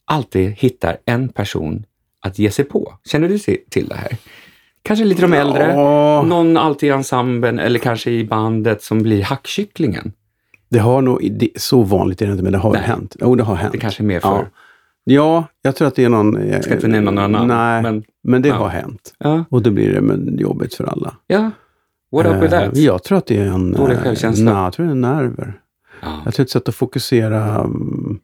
alltid hittar en person att ge sig på. Känner du till det här? Kanske lite de äldre, ja. någon alltid i ensemblen eller kanske i bandet som blir hackkycklingen. Det har nog, det är så vanligt är det inte, men det har nej. hänt. Jo, det har hänt. Det kanske är mer för. Ja, ja jag tror att det är någon... Jag ska inte nämna någon annan. Nej, men, men det ja. har hänt. Ja. Och då blir det men, jobbigt för alla. Ja, what up uh, with that? Jag tror att det är en... Dålig självkänsla. Nej, jag tror det är nerver. Ja. Jag tror att det är ett sätt att fokusera... Um,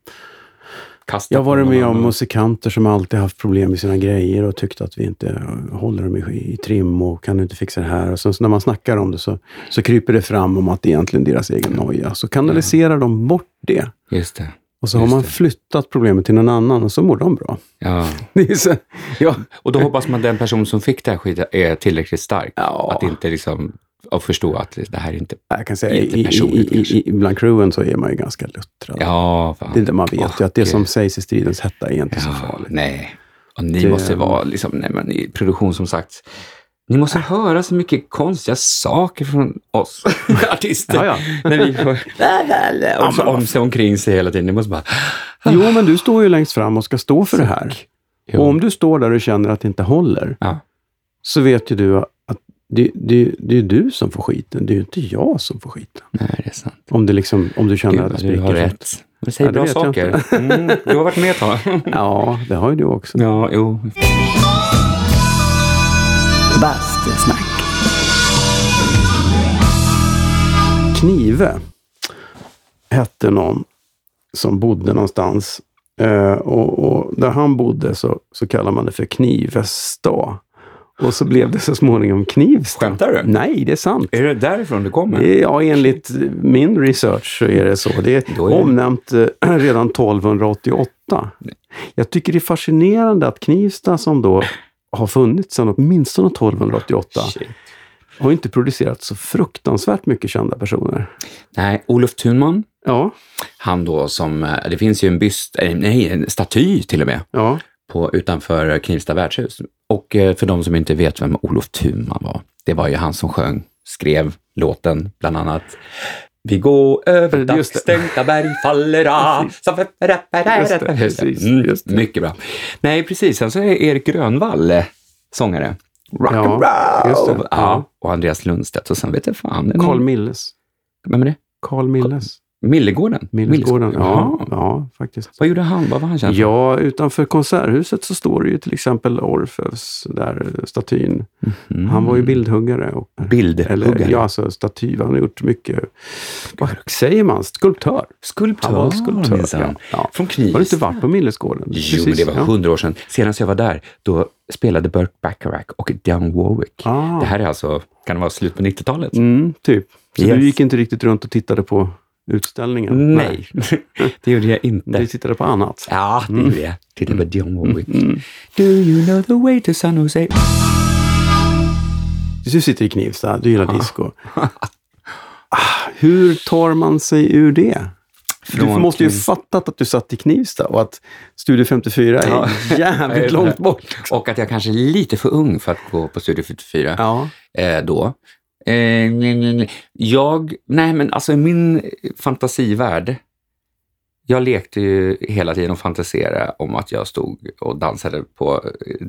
Kasta jag har varit med om musikanter som alltid haft problem med sina grejer och tyckt att vi inte håller dem i, i trim och kan inte fixa det här. Och sen så när man snackar om det så, så kryper det fram om att det egentligen är deras egen noja. Så kanaliserar ja. de bort det. Just det. Och så Just har man det. flyttat problemet till någon annan och så mår de bra. Ja. så, ja. Och då hoppas man att den person som fick det här skiten är tillräckligt stark. Ja. Att inte liksom... och förstå att det här är inte jag kan säga, inte personligt. I, i, i, bland crewen så är man ju ganska luttrad. Ja, fan. Det är det man vet oh, ju, att det som sägs i stridens hetta är inte ja, så farligt. Nej. Och ni det... måste vara liksom, nej, men i produktion som sagt. Ni måste höra så mycket konstiga saker från oss artister. Ja, ja. När vi får om, om sig omkring sig hela tiden. Ni måste bara... Jo, men du står ju längst fram och ska stå för så. Det här. Jo. Och om du står där och känner att det inte håller, ja. Så vet ju du att det, det, det är du som får skiten. Det är ju inte jag som får skiten. Nej, det är sant. Om, det liksom, om du känner Gud, att det spricker. Du har rätt. Men säg ja, bra saker. Mm, du har varit med ett tag. Ja, det har ju du också. Ja, jo. Bastusnack. Knive hette någon som bodde någonstans. Eh, och, och där han bodde så, så kallar man det för Knivestad. Och så blev det så småningom Knivstad. Skämtar du? Nej, det är sant. Är det därifrån du kommer? Ja, enligt min research så är det så. Det är, är omnämnt eh, redan tolv åttioåtta. Jag tycker det är fascinerande att Knivstad som då har funnits sedan åtminstone tolv åttioåtta. Shit. Har inte producerat så fruktansvärt mycket kända personer. Nej, Olof Thunman. Ja. Han då som, det finns ju en byst, nej en staty till och med. Ja. På, utanför Knivsta värdshus. Och för de som inte vet vem Olof Thunman var. Det var ju han som sjöng, skrev låten bland annat. Vi går över dagstänkta berg, fallera. Just det, just det. Mycket bra. Nej, precis. Sen så är Erik Grönvall sångare. Rock and roll. Just det. Ja, och Andreas Lundstedt. Och sen vet jag fan. Carl Milles. Vem är det? Carl Milles. Millegården? Millegården, ja, ja, faktiskt. Vad gjorde han? Vad var han känd för? Ja, utanför konserthuset så står det ju till exempel Orfeus, där statyn. Mm. Han var ju bildhuggare. Och, bildhuggare? Eller, ja, alltså staty. Han har gjort mycket, vad säger man? Skulptör. Skulptör. Han var skulptör, ja. Ja. Från Knivstad. Har du inte varit på Millesgården? Jo, precis, men det var hundra ja. år sedan. Senast jag var där, då spelade Burt Bacharach och Dionne Warwick. Ah. Det här är alltså, kan det vara slut på nittiotalet? Mm, typ. Så yes. Du gick inte riktigt runt och tittade på utställningen? Nej, det gjorde jag inte. Du tittade på annat. Ja, det gjorde jag. Tittade på Dionne Warwick. Mm. Do you know the way to San Jose? Du sitter i Knivsta, du gillar ah. disco. Ah, hur tar man sig ur det? Från du måste ju ha fattat att du satt i Knivsta och att Studio femtiofyra är ja. jävligt långt bort. Och att jag kanske är lite för ung för att gå på Studio femtiofyra ja. eh, då. Eh, nej, nej, nej. Jag, nej men alltså i min fantasivärld, jag lekte ju hela tiden och fantiserade om att jag stod och dansade på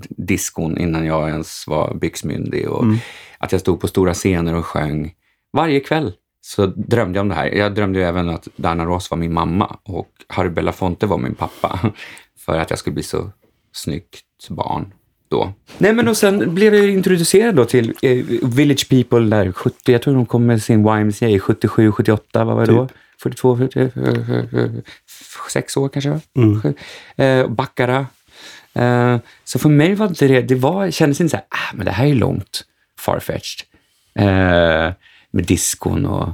diskon innan jag ens var byxmyndig och mm. att jag stod på stora scener och sjöng. Varje kväll så drömde jag om det här. Jag drömde ju även att Diana Ross var min mamma och Harry Belafonte var min pappa för att jag skulle bli så snyggt barn. Då. Nej men och sen blev jag introducerad då till eh, Village People där sjuttio, jag tror de kom med sin Y M C A sjuttiosju sjuttioåtta, vad var det typ. Då? fyrtiotvå, fyrtiosex år kanske. Mm. Eh, Backara. Eh, så för mig var det det var, kändes inte så här, ah, men det här är långt farfetched. Eh, med diskon och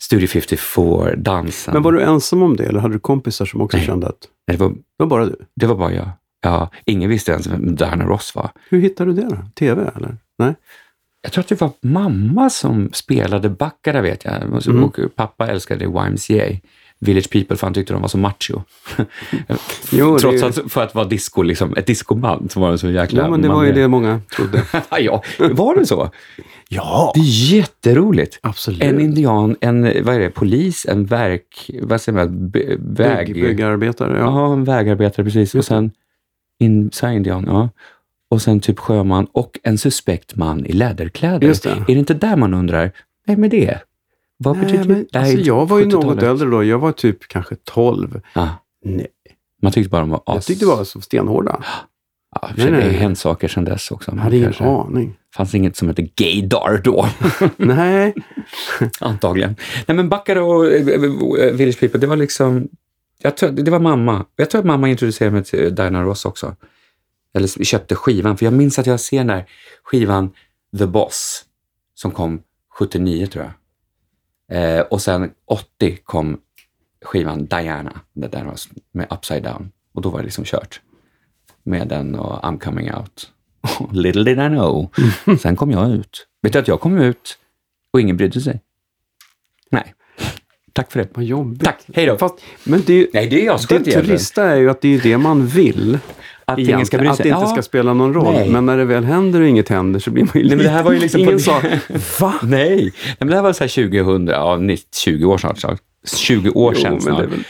Studio femtiofyra, dansen. Men var du ensam om det eller hade du kompisar som också Nej. kände att? Nej, det var, det var bara du? Det var bara jag. Ja, ingen visste ens vem Diana Ross var. Hur hittade du det då? T V eller? Nej. Jag tror att det var mamma som spelade Baccara, vet jag. Mm. Och pappa älskade Y M C A. Village People, för han tyckte de var så macho. Jo, trots att ju... för att vara disco, liksom, ett discoband så var de så jäkla... Ja, men det var ju det många trodde. Ja, var det så? Ja! Det är jätteroligt. Absolut. En indian, en, vad är det, polis, en verk... Vad säger man? B- väg... Byggarbetare, ja. Ja, en vägarbetare, precis. Och sen... In, indian, ja. Och sen typ sjöman och en suspekt man i läderkläder. Just det. Är det inte där man undrar? Nej, men det. Vad Nej, betyder men, det? Alltså, jag var ju något äldre då. Jag var typ kanske tolv. Ah. Nej. Man tyckte bara de var as. Jag tyckte bara så stenhårda. Ja, nej, det har ju hänt saker sedan dess också. Man hade ingen aning. Fanns inget som hette gaydar då. Nej. Antagligen. Nej, men Baccara och Village People, det var liksom... Jag tror, det var mamma. Jag tror att mamma introducerade mig till Diana Ross också. Eller köpte skivan. För jag minns att jag ser den där skivan The Boss. Som kom sjuttionio tror jag. Eh, och sen åttio kom skivan Diana. Diana Ross med Upside Down. Och då var det liksom kört. Med den och I'm Coming Out. Little did I know. Sen kom jag ut. Vet du att jag kom ut och ingen brydde sig? Nej. Tack för det. Vad jobbigt. Tack, hej då. Fast, men det är ju, Nej, det är jag. Det turista är ju att det är det man vill. att ingen ska bry sig. Att det inte ja. ska spela någon roll. Nej. Men när det väl händer och inget händer så blir man ju... Nej, men det här var ju liksom... Ingen sa, va? Nej. Nej, men det här var så här tjugohundra, ja, tjugo år snart. Så. tjugo år sedan snart. Men det, väl...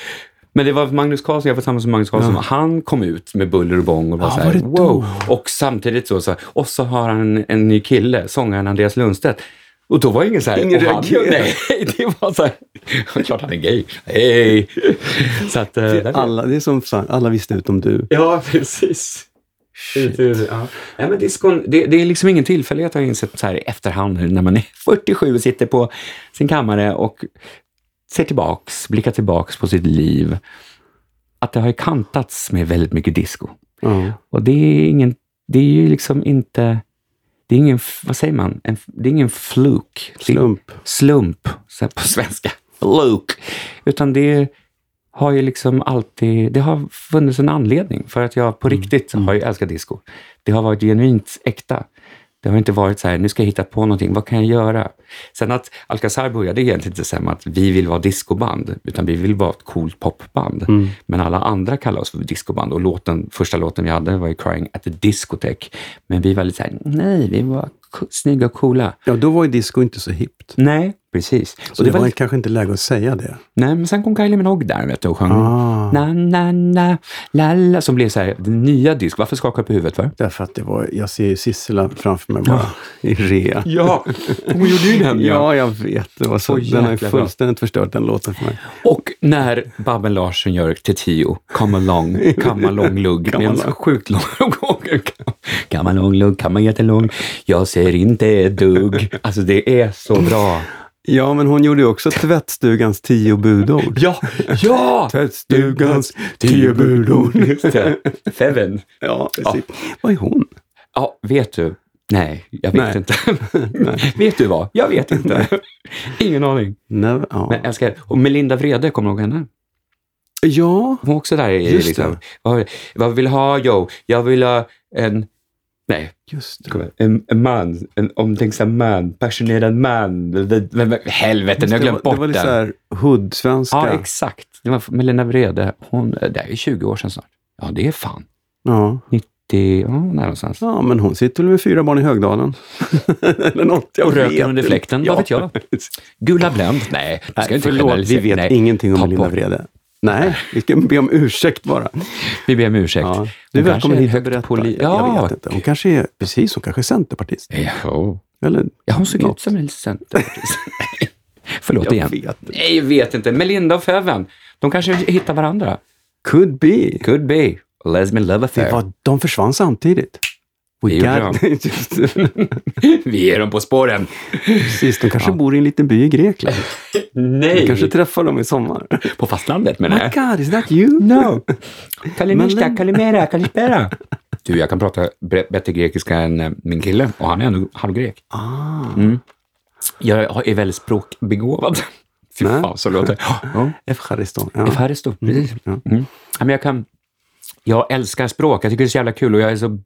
men det var Magnus Karlsson, jag var tillsammans med Magnus Karlsson. Ja. Han kom ut med buller och bång och var ja, så här, var wow. Och samtidigt så, så här, och så har han en ny kille, sångaren Andreas Lundstedt. Och då var ingen så här... Ingen reagerade. Nej, det var så här... Klart han är gay. Hej! Så att... Det, alla, det är som alla visste utom du. Ja, precis. Shit. Ja. Ja, men diskon, det, det är liksom ingen tillfällighet att jag insett så här i efterhand när man är fyrtiosju och sitter på sin kammare och ser tillbaks, blickar tillbaks på sitt liv. Att det har ju kantats med väldigt mycket disco. Mm. Och det är ingen... Det är ju liksom inte... Det är ingen, vad säger man? En, det är ingen fluk. Slump. Slump, på svenska. Fluk. Utan det har ju liksom alltid, det har funnits en anledning för att jag på mm. riktigt har ju älskat disco. Det har varit genuint äkta. Det har inte varit så här, nu ska jag hitta på någonting, vad kan jag göra? Sen att Alcazar började egentligen inte säga att vi vill vara discoband, utan vi vill vara ett coolt popband. Mm. Men alla andra kallar oss för discoband och låten, första låten vi hade var ju Crying at the Discotheque. Men vi var lite så här, nej, vi var k- snygga och coola. Ja, då var ju disco inte så hippt. Nej, precis. Så och det, det var, var lite... kanske inte läge att säga det. Nej, men sen kom Kylie Minogue där, vet du, och sjöng ah. na, na, na, la, la, som blev så här, den nya disco. Varför skakar jag på huvudet för? Därför att det var, jag ser ju Sissela framför mig bara ja. i rea. Ja, hon gjorde ju den. Ja, jag vet. Det var så, oh, den har ju fullständigt förstört den låten för mig. Och när Babben Larsson gör till tio, come along, come along lugg, med en så sjukt lång gånger. Come along lugg, come jättelång, jag ser inte dugg. Alltså det är så bra. Ja, men hon gjorde ju också tvättstugans tio budord. Ja, ja! Tvättstugans tio budord. Feven. Ja, precis. Ja. Vad är hon? Ja, vet du? Nej, jag vet Nej. inte. Nej. Vet du vad? Jag vet inte. Ingen aning. Never, ja. Men jag älskar. Och Melinda Vrede, kommer du ihåg henne? Ja. Hon också där. Just liksom. Vad, vad vill ha, jo? Jag vill ha en... Nej, just en, en man, en omtänksam man, passionerad man. Helvete, nu har jag glömt bort det. Var, det var så här hudsvenska. Ja, exakt. Det var Melina Vrede. Hon, det är ju tjugo år sedan snart. Ja, det är fan. Ja. nittio, oh, någonstans. Ja, men hon sitter väl med fyra barn i Högdalen. Eller något, jag och röker under fläkten, ja. Vad vet jag. Gula Bländ. Nej, nej ska förlåt, vi vet nej. ingenting om Melina Vrede. Nej, vi ska be om ursäkt bara. Vi ber om ursäkt. Ja, du är välkommen hit och berätta. Poli- ja, jag vet inte. Hon kanske är, precis, hon kanske är centerpartist. Ja, eller ja hon ser ut som en centerpartist. Förlåt jag igen. Vet. Nej, jag vet inte. Melinda och Feven, de kanske hittar varandra. Could be. Could be. Lesbian love affair. Det var, de försvann samtidigt. We vi är dem på spåren. Precis, de kanske ja. bor i en liten by i Grekland. Nej. Vi kanske träffar dem i sommar. På fastlandet, men nej. My God, is that you? No. Kalimista, kalimera, kalispera. Du, jag kan prata b- bättre grekiska än min kille. Och han är ändå halvgrek. Ah. Mm. Jag är väldigt språkbegåvad. Fy fan, så låter det. Efchariston. Efchariston, precis. Men jag kan... Jag älskar språk. Jag tycker det är så jävla kul. Och jag är så...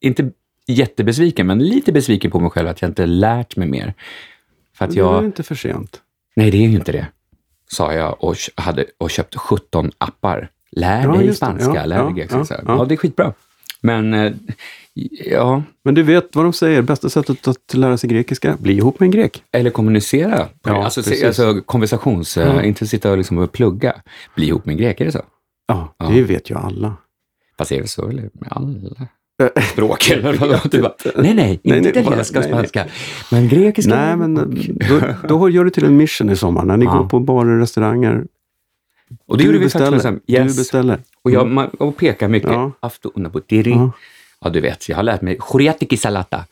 Inte jättebesviken, men lite besviken på mig själv att jag inte lärt mig mer. För att det jag... är inte för sent. Nej, det är ju inte det, sa jag och, hade, och köpte sjutton appar. Lär ja, dig spanska, ja, lär ja, dig grekiska. Ja, ja. ja, det är skitbra. Men, ja. Men du vet vad de säger, bästa sättet att lära sig grekiska, bli ihop med en grek. Eller kommunicera. Ja, alltså, se, alltså konversations, ja. inte sitta och, liksom och plugga. Bli ihop med en grek, är det så? Ja, det ja. vet ju alla. Fast är det så, eller med alla? Språk eller något. Typ. Nej, nej, nej, inte italienska, spanska. Men grekiska. Nej, men då, då gör du till en mission i sommar när ni ja. går på barer och restauranger. Och det du gjorde vi beställer. Faktiskt. Yes. Du beställer. Mm. Och jag man, och pekar mycket. Ja. Afto unabutiri. Ja. ja, du vet. Jag har lärt mig. Choriatiki salata.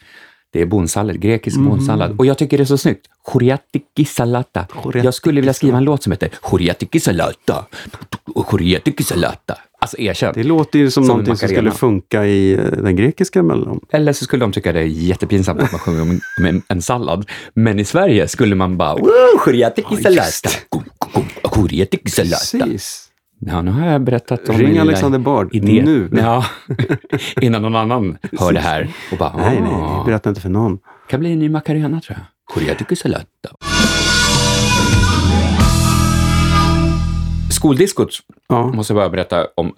Det är bonsallad. Grekisk mm. bonsallad. Och jag tycker det är så snyggt. Choriatiki salata. Choriatiki jag skulle vilja skriva en låt som heter Choriatiki salata. Choriatiki salata. Alltså erkänt. Det låter ju som, som någonting som skulle funka i den grekiska mellan. Eller så skulle de tycka det är jättepinsamt att man sjunger om en, en sallad. Men i Sverige skulle man bara... Choriatiki salata. Choriatiki salata. Precis. Ja, nu har jag berättat om... Ring Alexander Bard idé. nu. Ja, innan någon annan hör det här. Och bara, nej, nej, berätta inte för någon. Det kan bli en ny Macarena, tror jag. Choriatiki salata. skoldiskot ja. måste jag bara berätta om,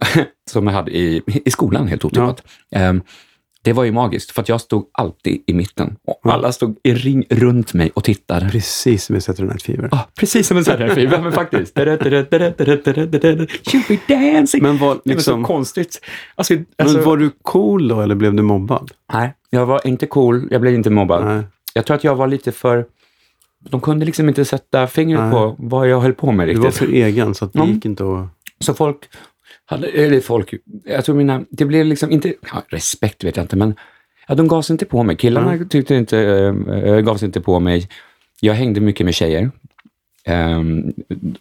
som jag hade i, i skolan helt otippat. Ja. Um, det var ju magiskt, för att jag stod alltid i mitten. Och ja. alla stod i ring runt mig och tittade. Precis som en Saturday Night Fever. Ja, precis som en Saturday Night Fever, men faktiskt. You be dancing. Men var, liksom, det var så konstigt. Alltså, alltså, men var du cool då, eller blev du mobbad? Nej, jag var inte cool. Jag blev inte mobbad. Nej. Jag tror att jag var lite för... De kunde liksom inte sätta fingret nej. på vad jag höll på med riktigt. Du var för egen, så att det mm. gick inte att... Så folk... Hade, eller folk, jag tror mina, det blev liksom inte, ja, respekt vet jag inte, men ja, de gav sig inte på mig. Killarna mm. tyckte inte, äh, gav sig inte på mig. Jag hängde mycket med tjejer. Um,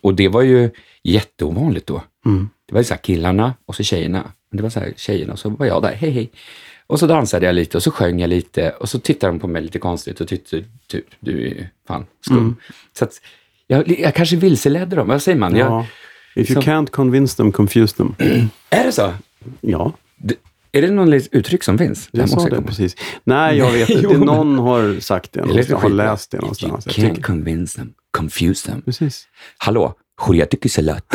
och det var ju jätteovanligt då. Mm. Det var ju så här killarna och så tjejerna. Det var så här tjejerna och så var jag där, hej hej. Och så dansade jag lite och så sjöng jag lite och så tittade de på mig lite konstigt och tyckte typ, du är fan skum. Mm. Så att jag, jag kanske vilseledde dem, vad säger man? Ja. Jag, If you can't convince them, confuse them. Är det så? Ja. Det, är det någon uttryck som finns? Jag sa det precis. Nej, jag vet inte. Någon har sagt det. Någon har läst det någonstans. You can't convince them, confuse them. Precis. Hallå, jag tycker så lätt.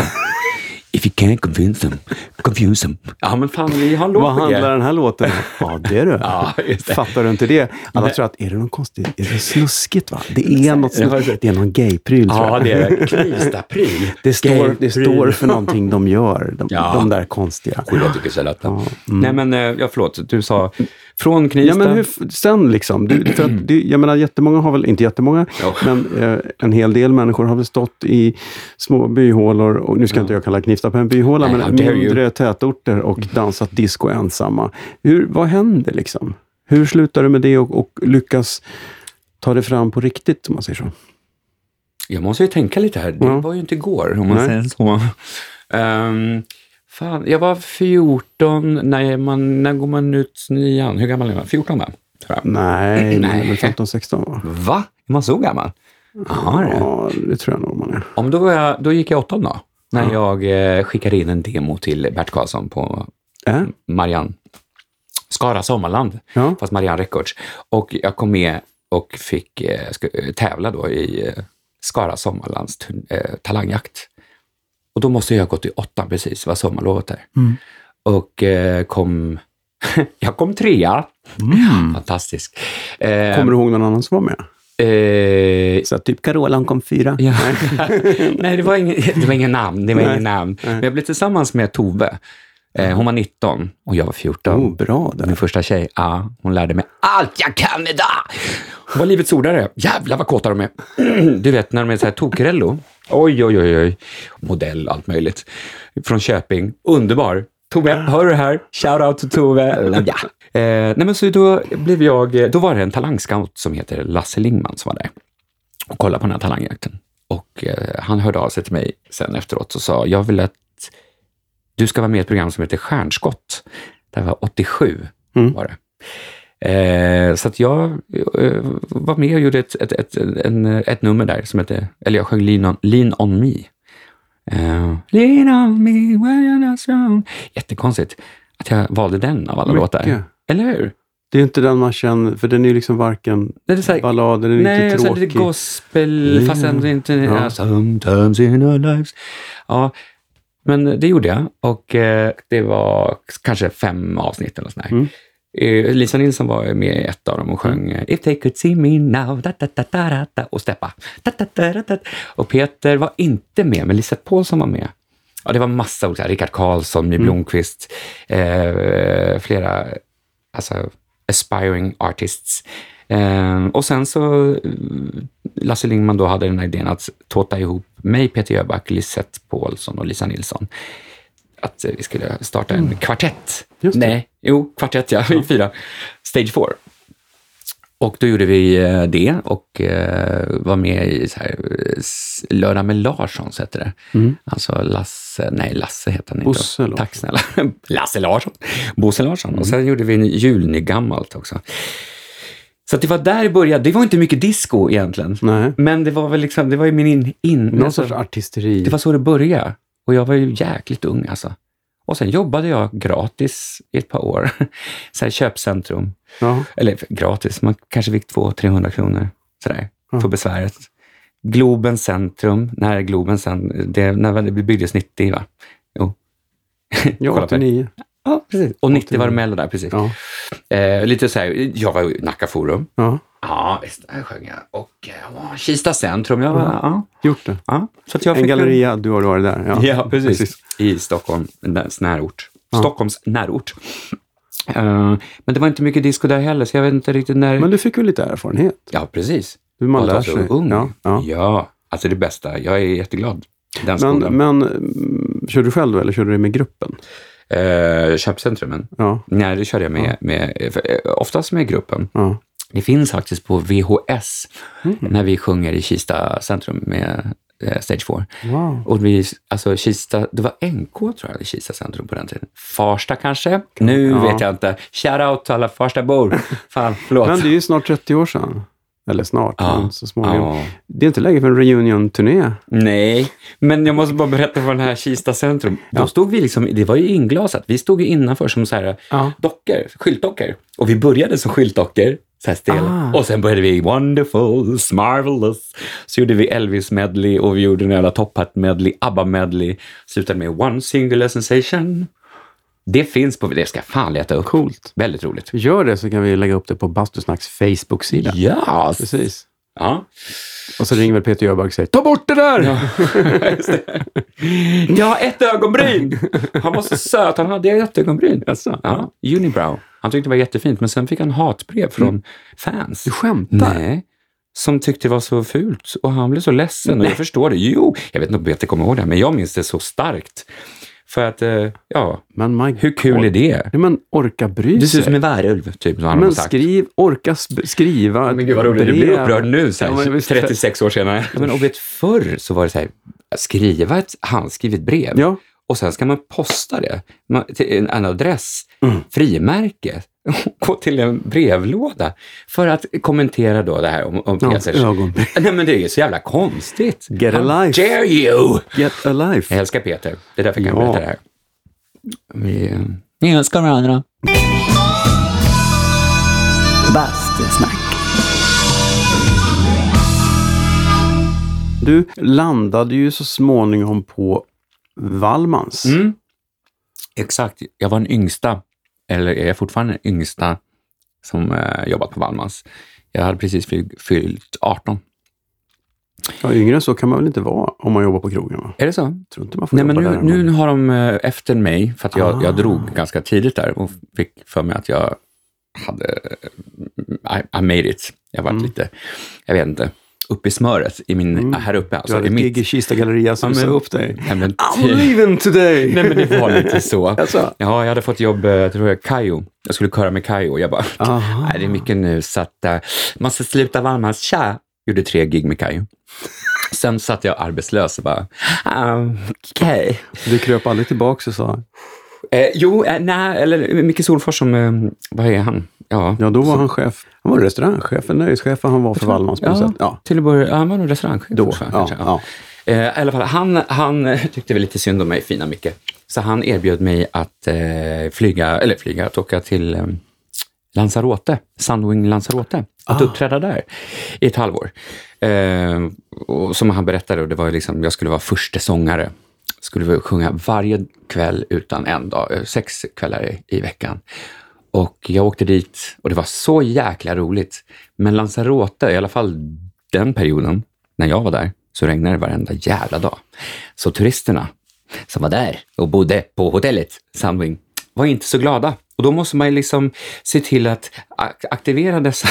If you can't convince them, confuse them. Ja, men fan, vi har en låt. Vad handlar den här låten? Ja, det är du. Ja, just det. Fattar du inte det? Alla tror att, är det någon konstigt? Är det snuskigt, va? Det är något snuskigt. Det är någon gay-pryl, tror jag. Ja, det är Knivsta-pryl. Det står, det står för någonting de gör. De, ja. de där konstiga. Och jag tycker så lätt. Ja. Mm. Nej, men, ja, förlåt. Du sa, från Knivsta. Ja, men hur, sen liksom. Du, för att, du, jag menar, jättemånga har väl, inte jättemånga, ja. men eh, en hel del människor har väl stått i små byhålor, och nu ska ja. inte jag kalla Knivsta på en byhåla, nej, men mindre ju... tätorter och dansat disco ensamma. Hur, vad händer liksom? Hur slutar du med det och, och lyckas ta det fram på riktigt, om man säger så? Jag måste ju tänka lite här. Det ja. var ju inte igår, om man nej. säger så. Um, fan, jag var fjorton när, man, när går man ut nian? Hur gammal är man? fjorton va? Nej, nej. femton sexton va? Va? Är man så gammal? Aha, ja, det. det tror jag nog man är. Om då, var jag, då gick jag åttan då? När jag eh, skickade in en demo till Bert Karlsson på äh? Marianne Skara Sommarland, ja. fast Marianne Records. Och jag kom med och fick eh, ska, tävla då i eh, Skara Sommarlands eh, talangjakt. Och då måste jag gå till åttan precis, vad sommarlovet är. Mm. Och eh, kom... jag kom trea. Mm. Fantastiskt. Eh, Kommer du ihåg någon annan som var med? Eh, så typ Carola, hon kom fyra. Ja. Nej, det var ingen, det var ingen namn, det var ingen namn. Men jag blev tillsammans med Tove. Eh, hon var nitton och jag var fjorton. Oh, bra där. Min första tjej, ah, hon lärde mig allt jag kan idag. Hon var livets ordare. Jävlar vad kåta de är. Du vet när de är så här tokrello. Oj, oj, oj, oj. Modell, allt möjligt. Från Köping. Underbar. Tove, hör du här? Shout out till Tove. Ja. Eh, nej men så då blev jag, då var det en talangscout som heter Lasse Lindman som var där och kollade på den här talangjakten. Och eh, han hörde av sig till mig sen efteråt och sa, jag vill att du ska vara med i ett program som heter Stjärnskott. Det var åttiosju mm. var det. Eh, så att jag eh, var med och gjorde ett, ett, ett, en, ett nummer där som heter, eller jag sjöng Lean on, Lean on Me. Uh, Lean on me when you're not strong. Jättekonstigt att jag valde den av alla mycket. Låtar. Eller hur? Det är ju inte den man känner, för den är ju liksom varken ballad, den är nej, inte tråkig. Nej, det är lite gospel, yeah. fast ändå inte ja. Sometimes in our lives. Ja, men det gjorde jag. Och eh, det var kanske fem avsnitt eller sådär. Mm. eh, Lisa Nilsson var med i ett av dem och sjöng mm. If they could see me now da, da, da, da, da, da, och steppa da, da, da, da, da. Och Peter var inte med, men Lizette Pålsson var med. Ja, det var massa olika. Rickard Karlsson, My Blomqvist, mm. eh, flera alltså, aspiring artists. Eh, och sen så Lasse Lindman då hade den här idén att tåta ihop mig, Peter Öbach, Lizette Pålsson och Lisa Nilsson. Att vi skulle starta en mm. kvartett. Nej, jo, kvartett, ja. ja. Fyra. Stage fyra. Och då gjorde vi det och var med i så här Lördag med Larsson, så heter det. Mm. Alltså Lasse, nej Lasse heter han inte. Bosse Larsson. Tack snälla. Lasse Larsson. Bosse Larsson. Mm. Och sen gjorde vi en julnygammalt också. Så det var där det började. Det var inte mycket disco egentligen. Nej. Men det var väl liksom, det var ju min in... in någon sorts artisteri. Det var så det började. Och jag var ju jäkligt ung alltså. Och sen jobbade jag gratis i ett par år. Så här köpcentrum. Ja. Eller gratis, man kanske fick två trehundra kronor. Sådär, ja. För besväret. Globen centrum, när Globen sen, det, när det byggdes nittio va? Jo. Ja, åttionio. Ja, precis. Och åttionio. nittio var det Mello där, precis. Ja. Eh, lite så här, jag var i Nacka Forum. Ja. Ja, visst, jag sjöng jag. Och åh, Kista centrum, jag var... Ja. Ja. Gjort det. Ja. Så att jag en fick galleria, en... du har varit där. Ja, ja precis. precis. I Stockholm, närort. Ja. Stockholms närort. Uh, men det var inte mycket disco där heller, så jag vet inte riktigt när... Men du fick ju lite erfarenhet. Ja, precis. Hur man lär sig. Ung. Ja, ja. ja, alltså det bästa. Jag är jätteglad. Den skolan. Men, men kör du själv eller kör du det med gruppen? Uh, köpcentrumen? Ja. Nej, det körde jag med, med, oftast med gruppen. Ja. Det finns faktiskt på V H S mm. när vi sjunger i Kista centrum med eh, Stage fyra. Wow. Och vi, alltså Kista, det var N K tror jag i Kista centrum på den tiden. Farsta kanske? Nu ja. vet jag inte. Shoutout till alla Farstabor. Fan, förlåt. Men det är ju snart trettio år sedan. Eller snart, ja, så småningom. Ja. Det är inte läge för en reunion-turné. Nej, men jag måste bara berätta för den här Kista centrum. Då ja. stod vi liksom, det var ju inglasat. Vi stod ju innanför som så här ja. dockor, skyltdockor. Och vi började som skyltdockor. Ah. Och sen började vi Wonderful, Marvelous. Så gjorde vi Elvis medley och vi gjorde en jävla Top Hat medley, ABBA medley. Slutade med One Singular Sensation. Det finns på, det ska fan leta upp. Coolt. Väldigt roligt. Gör det så kan vi lägga upp det på Bastusnacks Facebook-sida. Ja, yes. Precis. Ja. Och så ringer väl Peter Öbach och säger, ta bort det där! Ja, just det. Jag har ett ögonbryn! Han var så söt, han hade ett ögonbryn. Alltså. Ja, unibrow. Han tyckte det var jättefint, men sen fick han hatbrev från mm. fans. Du skämtar? Nej. Som tyckte det var så fult. Och han blev så ledsen. Nej. Och jag förstår det. Jo, jag vet inte om Peter kommer ihåg det, men jag minns det så starkt. För att, ja, men my hur kul God. är det? Ja, men orka bry sig. Det ser ut som en varulv, typ. Som han men sagt. skriv, orka sp- skriva. Men gud vad roligt, du blir upprörd nu, så här, ja, trettiosex år senare. Ja, men och vet, förr så var det så här, skriva ett handskrivet brev. Ja. Och sen ska man posta det man, till en, en adress, mm. frimärke, gå till en brevlåda för att kommentera då det här om, om ja, Peter. Nej, men det är ju så jävla konstigt. Get a life. Dare you. Get a life. Jag älskar Peter. Det är därför jag kan ja. berätta det här. Vi, vi älskar varandra. Bastusnack. Du landade ju så småningom på Valmans. Mm. Exakt. Jag var en yngsta, eller är jag fortfarande yngsta som eh, jobbat på Valmans. Jag hade precis fly- fyllt arton. Ja, yngre så kan man väl inte vara om man jobbar på krogen, va? Är det så? Jag tror inte man får. Nej, men nu, nu, nu har de eh, efter mig, för att jag, ah. jag drog ganska tidigt där och fick för mig att jag hade I, I made it. Jag var mm. lite, jag vet inte. Upp i smöret, i min, mm. här uppe. Alltså, du hade ett gig i Kista Galleria som ja, sa upp dig. Nej, men, I'm leaving today! Nej, men det var lite så. Alltså. Ja, jag hade fått jobb, jag tror jag, Kajo. Jag skulle köra med Kajo och jag bara, nej, det är mycket nu så att uh, man ska sluta Valmans. Tja! Gjorde tre gig med Kajo. Sen satt jag arbetslös och bara, um, okej. Okay. Du kröp aldrig tillbaka och sa... Eh, jo, eh, nej, eller Micke Solfors som, eh, vad är han? Ja, ja då var så. han chef. Han var restaurangchef, en nöjeschef, han var för Valmans på något sätt. Ja, till att börja, han var nog restaurangchef. Då, ja, kanske, ja. Ja. Eh, I alla fall, han, han tyckte väl lite synd om mig, fina Micke. Så han erbjöd mig att eh, flyga, eller flyga, att åka till eh, Lanzarote, Sandwing Lanzarote. Att ah. uppträda där i ett halvår. Eh, och som han berättade, och det var liksom, jag skulle vara första sångare. Skulle vi sjunga varje kväll utan en dag, sex kvällar i, i veckan. Och jag åkte dit och det var så jäkla roligt. Men Lanzarote, i alla fall den perioden när jag var där, så regnade det varenda jävla dag. Så turisterna som var där och bodde på hotellet Sandwing var inte så glada. Och då måste man liksom se till att aktivera dessa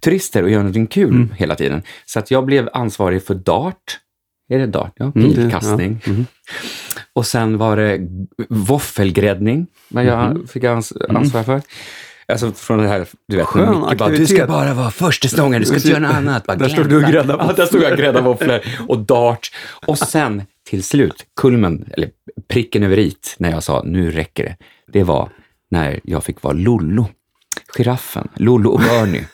turister och göra någonting kul mm. hela tiden. Så att jag blev ansvarig för dart. Är det dart? Ja, pilkastning. Mm, ja. Mm. Och sen var det våffelgräddning. Men jag mm. fick ans- ansvar för. Alltså från det här, du vet, Micke bara, du ska bara vara första stångare, du ska inte göra något annat. Bara, där stod du och grädda våfflor. Ja, där stod jag och grädda våfflor och dart. Och sen till slut, kulmen, eller pricken över it, när jag sa, nu räcker det. Det var när jag fick vara Lollo. Giraffen, Lollo och Bernie.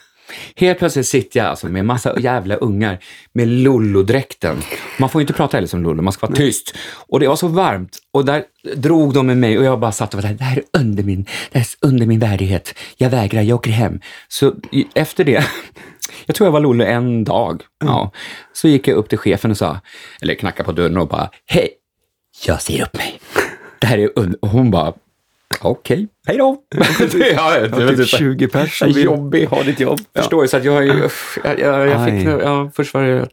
Helt plötsligt sitter jag alltså med massa jävla ungar med lollodräkten. Man får ju inte prata heller som lollo, man ska vara tyst. Och det var så varmt och där drog de med mig och jag bara satt och var där, det här är under min, det här är under min värdighet. Jag vägrar, jag åker hem. Så efter det, jag tror jag var lollo en dag. Mm. Ja. Så gick jag upp till chefen och sa, eller knackade på dörren och bara, hej, jag ser upp mig. Det här är under, och hon bara, okej, okay. Hej då. Ja, jag typ typ tjugo personer. Jobbig, har ditt jobb. Ja. Förstår ju, så att jag, jag, jag, jag fick, jag, först var jag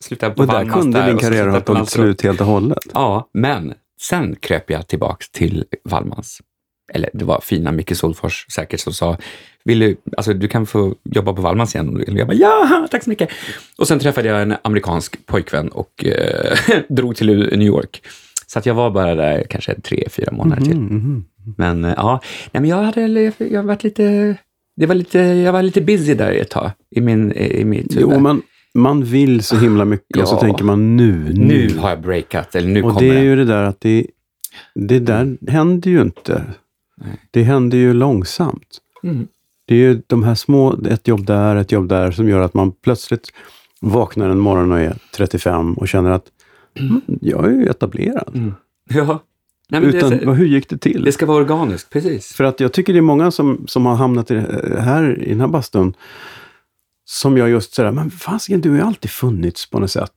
slutade på Valmans där. Och där kunde din karriär ha tagit slut helt och hållet. Ja, men sen kröp jag tillbaka till Valmans. Eller det var fina Micke Solfors säkert som sa, vill du, alltså, du kan få jobba på Valmans igen om du vill. Jag bara, ja, tack så mycket. Och sen träffade jag en amerikansk pojkvän och eh, drog till New York. Så att jag var bara där kanske tre, fyra månader till. Mm, mm. Men ja, nej, men jag hade jag varit lite det var lite jag var lite busy där ett tag i min i mitt huvud. Jo, men man vill så himla mycket ja. Och så tänker man nu, nu nu har jag breakat eller nu och kommer. Och det är ju det där att det det där händer ju inte. Nej. Det händer ju långsamt. Mm. Det är ju de här små ett jobb där, ett jobb där som gör att man plötsligt vaknar en morgon och är trettiofem och känner att mm. jag är ju etablerad. Mm. Ja. Nej, men utan det, hur gick det till? Det ska vara organiskt, precis. För att jag tycker det är många som, som har hamnat i det här i den här bastun som jag just sådär, men fasiken, du har ju alltid funnits på något sätt.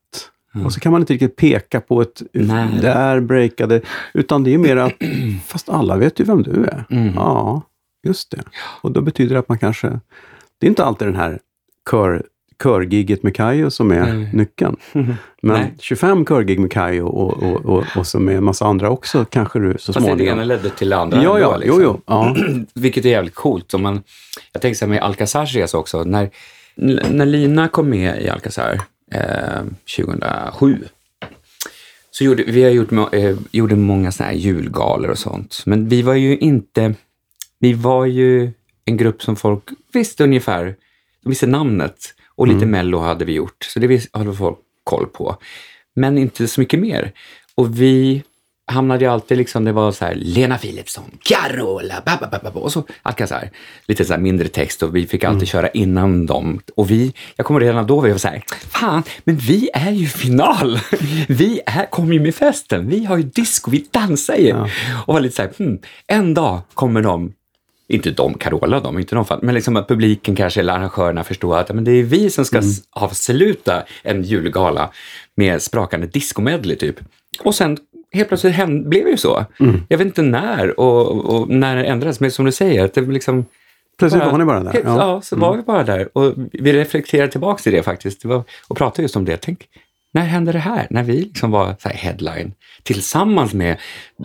Mm. Och så kan man inte riktigt peka på ett nej. Där breakade, utan det är mer att fast alla vet ju vem du är. Mm. Ja, just det. Och då betyder det att man kanske, det är inte alltid den här kör körgigget med Kajo som är mm. nyckeln. Men nej. tjugofem körgig med Kajo och, och, och, och som är en massa andra också kanske du så småningom. Fast det ena ledde till det andra. Ja, ja, ändå, liksom. jo, jo. Ja. Vilket är jävligt coolt. Om man, jag tänker så här med Alcazars resa också. När, när Lina kom med i Alcazar eh, tjugohundrasju så gjorde vi har gjort, eh, gjorde många såna här julgalor och sånt. Men vi var ju inte vi var ju en grupp som folk visste ungefär, de visste namnet. Och lite mm. mello hade vi gjort. Så det hade folk koll på. Men inte så mycket mer. Och vi hamnade ju alltid liksom, det var så här Lena Philipsson, Carola, bababababab. Och så Alcazar. Lite så här mindre text och vi fick alltid mm. köra innan dem. Och vi, jag kommer redan då, vi var så här, fan, men vi är ju final. Vi är, kommer ju med festen. Vi har ju disco, vi dansar ju. Ja. Och var lite så här, hmm, en dag kommer de. Inte de, Carola, de, inte de fan. Men liksom att publiken kanske, eller arrangörerna förstår att men det är vi som ska mm. avsluta en julgala med sprakande discomedley typ. Och sen helt plötsligt hände, blev det ju så. Mm. Jag vet inte när och, och när det ändrades, men som du säger, att det liksom... Plötsligt bara, var ni bara där. Helt, ja. ja, så mm. var vi bara där. Och vi reflekterade tillbaka till det faktiskt. Det var, och pratade just om det. Tänk, när hände det här? När vi liksom var så här headline tillsammans med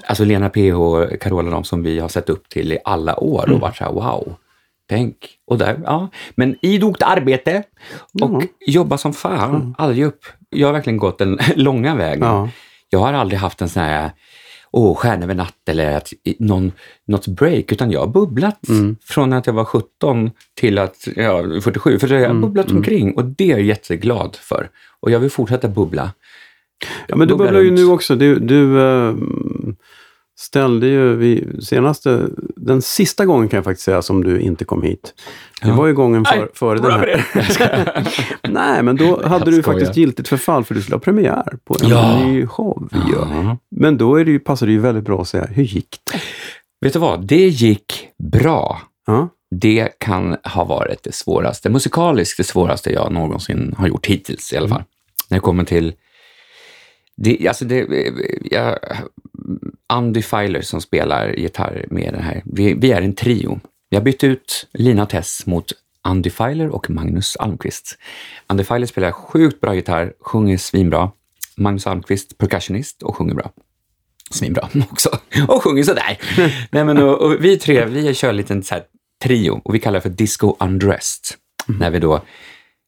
alltså Lena P H och Carola, de som vi har sett upp till i alla år mm. och varit så här, wow, tänk. Och där, ja. Men idogt arbete och mm. jobba som fan, mm. aldrig upp. Jag har verkligen gått den långa vägen. Mm. Jag har aldrig haft en sån här åh, oh, stjärna över natt eller att, någon, något break, utan jag har bubblat mm. från att jag var sjutton till att ja, fyrtiosju, för jag har bubblat mm. omkring och det är jag jätteglad för och jag vill fortsätta bubbla. Ja, men du bubblar, bubblar ju nu också, du, du äh, ställde ju vid senaste, den sista gången kan jag faktiskt säga som du inte kom hit. Det ja. var ju gången före för den här. Nej, men då hade du faktiskt giltigt förfall för du skulle ha premiär på en ja. ny show. Ja. Men då är det ju, passar det ju väldigt bra att säga, hur gick det? Vet du vad, det gick bra. Ja. Det kan ha varit det svåraste, musikaliskt det svåraste jag någonsin har gjort hittills i alla fall. Mm. När det kommer till det, alltså det, jag, Andy Feiler som spelar gitarr med den här. Vi, vi är en trio. Jag bytte ut Lina Tess mot Andy Feiler och Magnus Almqvist. Andy Feiler spelar sjukt bra gitarr, sjunger svinbra. Magnus Almqvist, percussionist och sjunger bra. Svinbra också. Och sjunger sådär. Nej, men, och, och vi tre, vi kör en liten så här trio och vi kallar det för disco undressed. Mm. När vi då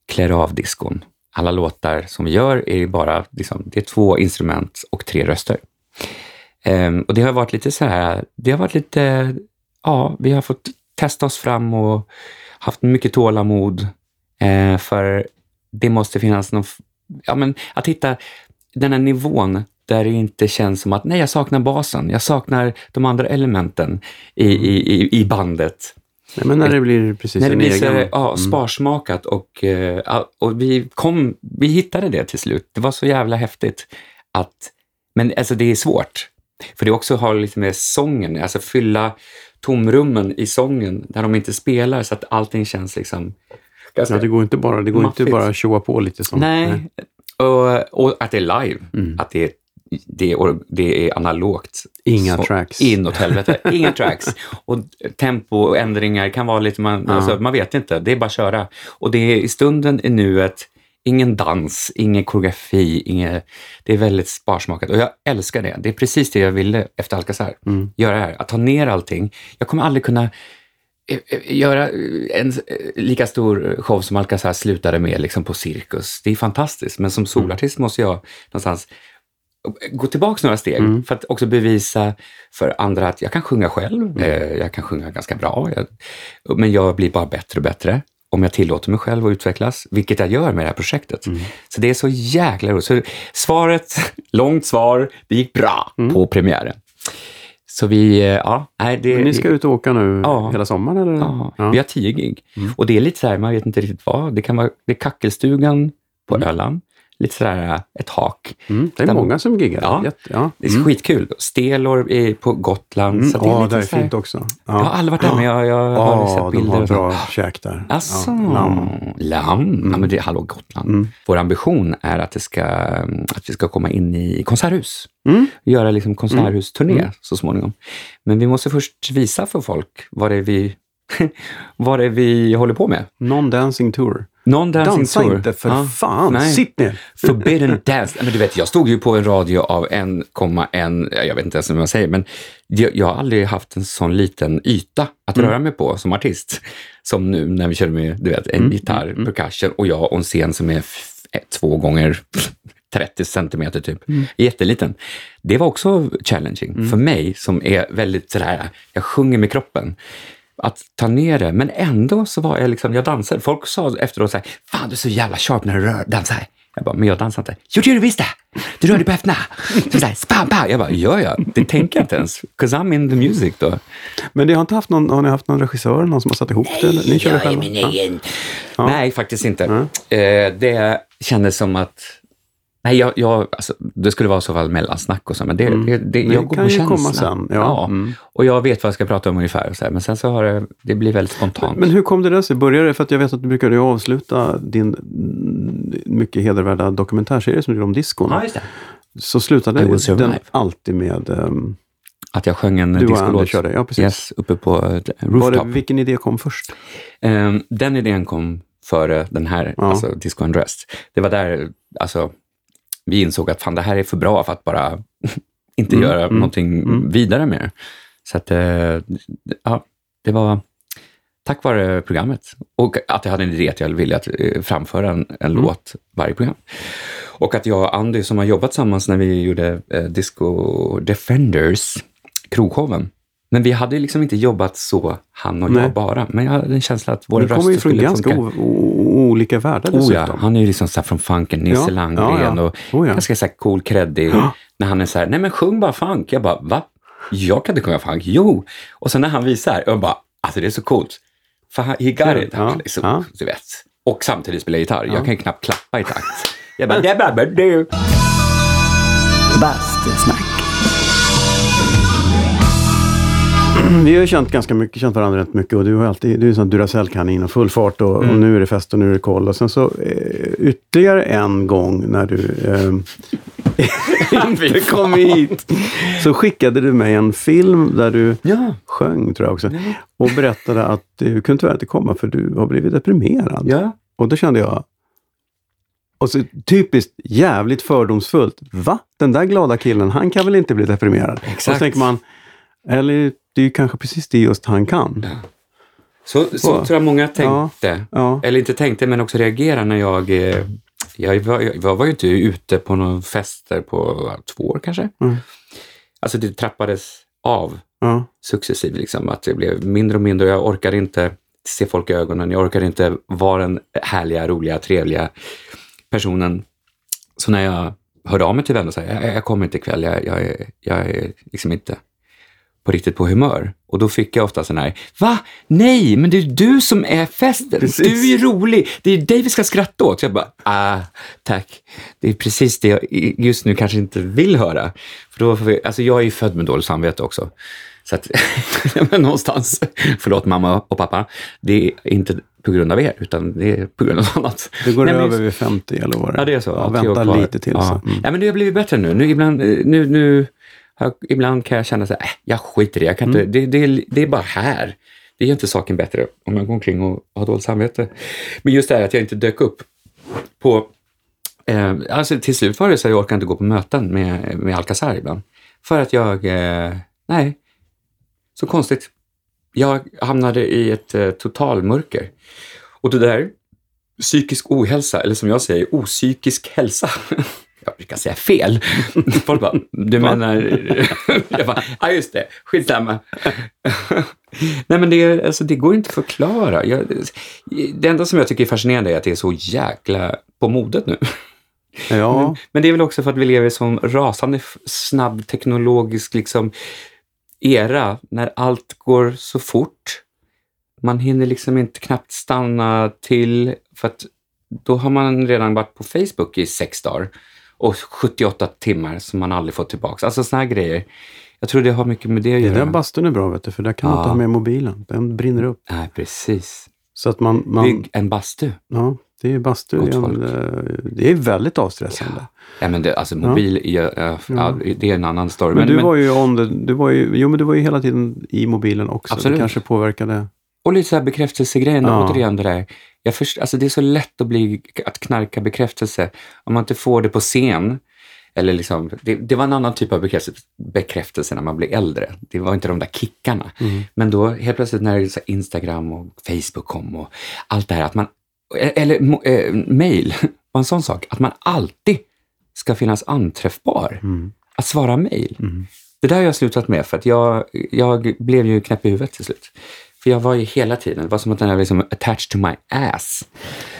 klär av diskon. Alla låtar som vi gör är bara liksom, det är två instrument och tre röster. Um, och det har varit lite så här, det har varit lite, ja, vi har fått testa oss fram och haft mycket tålamod. Eh, för det måste finnas någon, ja men att hitta den här nivån där det inte känns som att nej, jag saknar basen, jag saknar de andra elementen i, i, i bandet. Nej, men när det blir precis när det en blir så, egen... Ja, sparsmakat och, och vi, kom, vi hittade det till slut. Det var så jävla häftigt att... Men alltså det är svårt. För det också har lite med sången, alltså fylla tomrummen i sången där de inte spelar så att allting känns liksom... Alltså, det går inte bara det går maffigt. Inte bara att showa på lite sånt. Nej, Nej. Och, och att det är live, mm. att det är Det är, det är analogt. Inga så, tracks. In åt helvete. Inga tracks. Och tempo och ändringar kan vara lite... Man, uh-huh. alltså, man vet inte. Det är bara att köra. Och det är i stunden, i nuet. Ingen dans, ingen koreografi. Inget, det är väldigt sparsmakat. Och jag älskar det. Det är precis det jag ville efter Alcazar. Mm. Göra det här. Att ta ner allting. Jag kommer aldrig kunna göra en lika stor show som Alcazar slutade med liksom på cirkus. Det är fantastiskt. Men som solartist måste jag någonstans... gå tillbaka några steg mm. för att också bevisa för andra att jag kan sjunga själv, mm. jag kan sjunga ganska bra, jag, men jag blir bara bättre och bättre om jag tillåter mig själv att utvecklas, vilket jag gör med det här projektet. Mm. Så det är så jäkla roligt. Så svaret, långt svar, det gick bra mm. på premiären. Så vi, ja. Nej, det, men ni ska ut och åka nu ja, hela sommaren? Eller? Ja, ja, vi har tio gig. Mm. Och det är lite så här, man vet inte riktigt vad. Det kan vara det är Kackelstugan på mm. Öland. Lite sådär ett hak. Mm, det är där många som giggar. Ja, Jätte, ja. Det är mm. skitkul. Stelor är på Gotland. Mm. Så det är ja, det är fint också. Ja. Jag har aldrig varit där, men jag, jag har ja, sett bilder. Ja, de har bra käk där. Alltså, ja. Lamm. Lamm. Mm. Ja, men det är hallå Gotland. Mm. Vår ambition är att, det ska, att vi ska komma in i konserthus. Mm. Göra liksom konserthusturné mm. så småningom. Men vi måste först visa för folk vad det är vi, vad det är vi håller på med. Non-dancing tour. Någon dansa inte för ja. fan, nej. Sitt ner. Forbidden dance. Men du vet, jag stod ju på en radio av en komma en, jag vet inte ens vad man säger, men jag har aldrig haft en sån liten yta att mm. röra mig på som artist. Som nu när vi kör med, du vet, en mm. gitarr, mm. percussion och jag och en scen som är f- två gånger trettio centimeter typ. Mm. Jätteliten. Det var också challenging mm. för mig som är väldigt sådär, jag sjunger med kroppen. Att ta ner det, men ändå så var jag liksom, jag dansade, folk sa efteråt såhär, fan du är så jävla sharp när du rör, dansar. Jag bara, men jag dansar inte. Jo, det gör du visst det! Du rör dig på öppna! Så såhär, spam, pam! Jag bara, gör jag? Det tänker jag inte ens. 'Cause I'm in the music då. Men det har inte haft någon, har ni haft någon regissör, någon som har satt ihop det? Eller? Ni kör det själva? Nej, jag är min ja. Nej, faktiskt inte. Mm. Eh, det kändes som att nej, jag, jag, alltså, det skulle vara så fall mellansnack och så, men det, mm. det, det, jag det går på känslan. Sen, ja. Ja. Mm. Och jag vet vad jag ska prata om ungefär, och så här, men sen så har det, det blir väldigt spontant. Men, men hur kom det där sig? Började det, för att jag vet att du brukade avsluta din mycket hedervärda dokumentärserie som du gjorde om diskon. Ja, just det. Så slutade den alltid med... Um, att jag sjöng en diskolåt ja, yes, uppe på uh, rooftop. Var det, vilken idé kom först? Um, den idén kom före den här, ja. Alltså Disco and Rest. Det var där, alltså... Vi insåg att fan, det här är för bra för att bara inte mm, göra mm, någonting mm. vidare med. Så att, ja, det var tack vare programmet. Och att jag hade en idé att jag ville att framföra en, en mm. låt varje program. Och att jag och Andy som har jobbat tillsammans när vi gjorde eh, Disco Defenders, Kroghoven. Men vi hade liksom inte jobbat så, han och Nej. jag bara. Men jag hade en känsla att våra röster skulle funka. Vi kommer ju från ganska o- o- olika världar dessutom. Oh ja, han är ju liksom så här från funken, Nisse ja. Landgren ja, ja. och oh ja. ganska så här cool, kreddig. Ja. När han är så här, nej men sjung bara funk. Jag bara, va? Jag kan inte sjunga funk. Jo! Och sen när han visar, jag bara, alltså det är så coolt. För han, he got ja. it. Han, liksom, ja. du vet. Och samtidigt spelar jag gitarr. Ja. Jag kan ju knappt klappa i takt. Jag bara, det är bara, men du. Bastusnack. Vi har ju känt ganska mycket, känt varandra rätt mycket, och du har alltid, du är en sån Duracell-kanin och full fart och, mm. och nu är det fest och nu är det koll, och sen så ytterligare en gång när du eh, inte kom hit så skickade du mig en film där du ja. sjöng tror jag också och berättade att du kunde tyvärr inte komma för du har blivit deprimerad ja. och då kände jag och så typiskt jävligt fördomsfullt, va? Den där glada killen, han kan väl inte bli deprimerad? Exakt. Och så tänker man, eller det är ju kanske precis det just han kan. Ja. Så, så, så tror jag många tänkte. Ja, ja. Eller inte tänkte, men också reagerade när jag... Jag var, jag var ju inte ute på någon fester på två år kanske. Mm. Alltså det trappades av ja. successivt. Liksom, att det blev mindre och mindre. Jag orkade inte se folk i ögonen. Jag orkade inte vara den härliga, roliga, trevliga personen. Så när jag hörde av mig till vänner och sa jag, jag kommer inte ikväll. Jag, jag, jag är liksom inte... på riktigt på humör. Och då fick jag ofta sån här, va? Nej, men det är du som är festen. Precis. Du är rolig. Det är dig vi ska skratta åt. Så jag bara, ah, tack. Det är precis det jag just nu kanske inte vill höra. För då får vi, alltså jag är ju född med dåligt samvete också. Så att, men någonstans, förlåt mamma och pappa, det är inte på grund av er, utan det är på grund av annat. Det går nej, över vid femtio eller vad det är. Ja, det är så. Ja, ja, vänta lite till. Ja. Så. Mm. Ja, men det har blivit bättre nu. Nu ibland, nu, nu, ibland kan jag känna så här, äh, jag skiter det. Jag kan inte, mm. det, det, det är bara här. Det gör inte saken bättre om jag går omkring och har dåligt samvete. Men just det här att jag inte dök upp på... Eh, alltså till slut var det så jag orkade inte gå på möten med, med Alcazar ibland. För att jag... Eh, nej... Så konstigt. Jag hamnade i ett eh, totalmörker. Och det där, psykisk ohälsa, eller som jag säger, opsykisk hälsa. Jag brukar säga fel. Folk bara, du menar... Jag bara, ja just det, skitsamma. Nej men det, alltså, det går inte att förklara. Jag, det enda som jag tycker är fascinerande är att det är så jäkla på modet nu. Ja. Men, men det är väl också för att vi lever i sån rasande snabb teknologisk liksom... era när allt går så fort. Man hinner liksom inte knappt stanna till för att då har man redan varit på Facebook i sex dagar och sjuttioåtta timmar som man aldrig fått tillbaka. Alltså såna här grejer. Jag tror det har mycket med det att göra. Det där bastun är bra vet du, för där kan ja. man inte ha med mobilen. Den brinner upp. Nej, precis. Så att man, man... Bygg en bastu. Ja. Det är ju bastu, det är väldigt avstressande. Ja, ja men det, alltså mobil, ja. Ja, ja, det är en annan story. Men du men, var ju on the, du var ju, jo men du var ju hela tiden i mobilen också. Absolut. Det kanske påverkade. Och lite så här bekräftelsegrejen, ja. återigen det där. Jag först, alltså det är så lätt att, bli, att knarka bekräftelse om man inte får det på scen. Eller liksom, det, det var en annan typ av bekräftelse, bekräftelse när man blev äldre. Det var inte de där kickarna. Mm. Men då helt plötsligt när så Instagram och Facebook kom och allt det här att man eller eh, mejl var en sån sak. Att man alltid ska finnas anträffbar. Mm. Att svara mejl. Mm. Det där har jag slutat med för att jag, jag blev ju knäpp i huvudet till slut. För jag var ju hela tiden, det var som att den var liksom attached to my ass.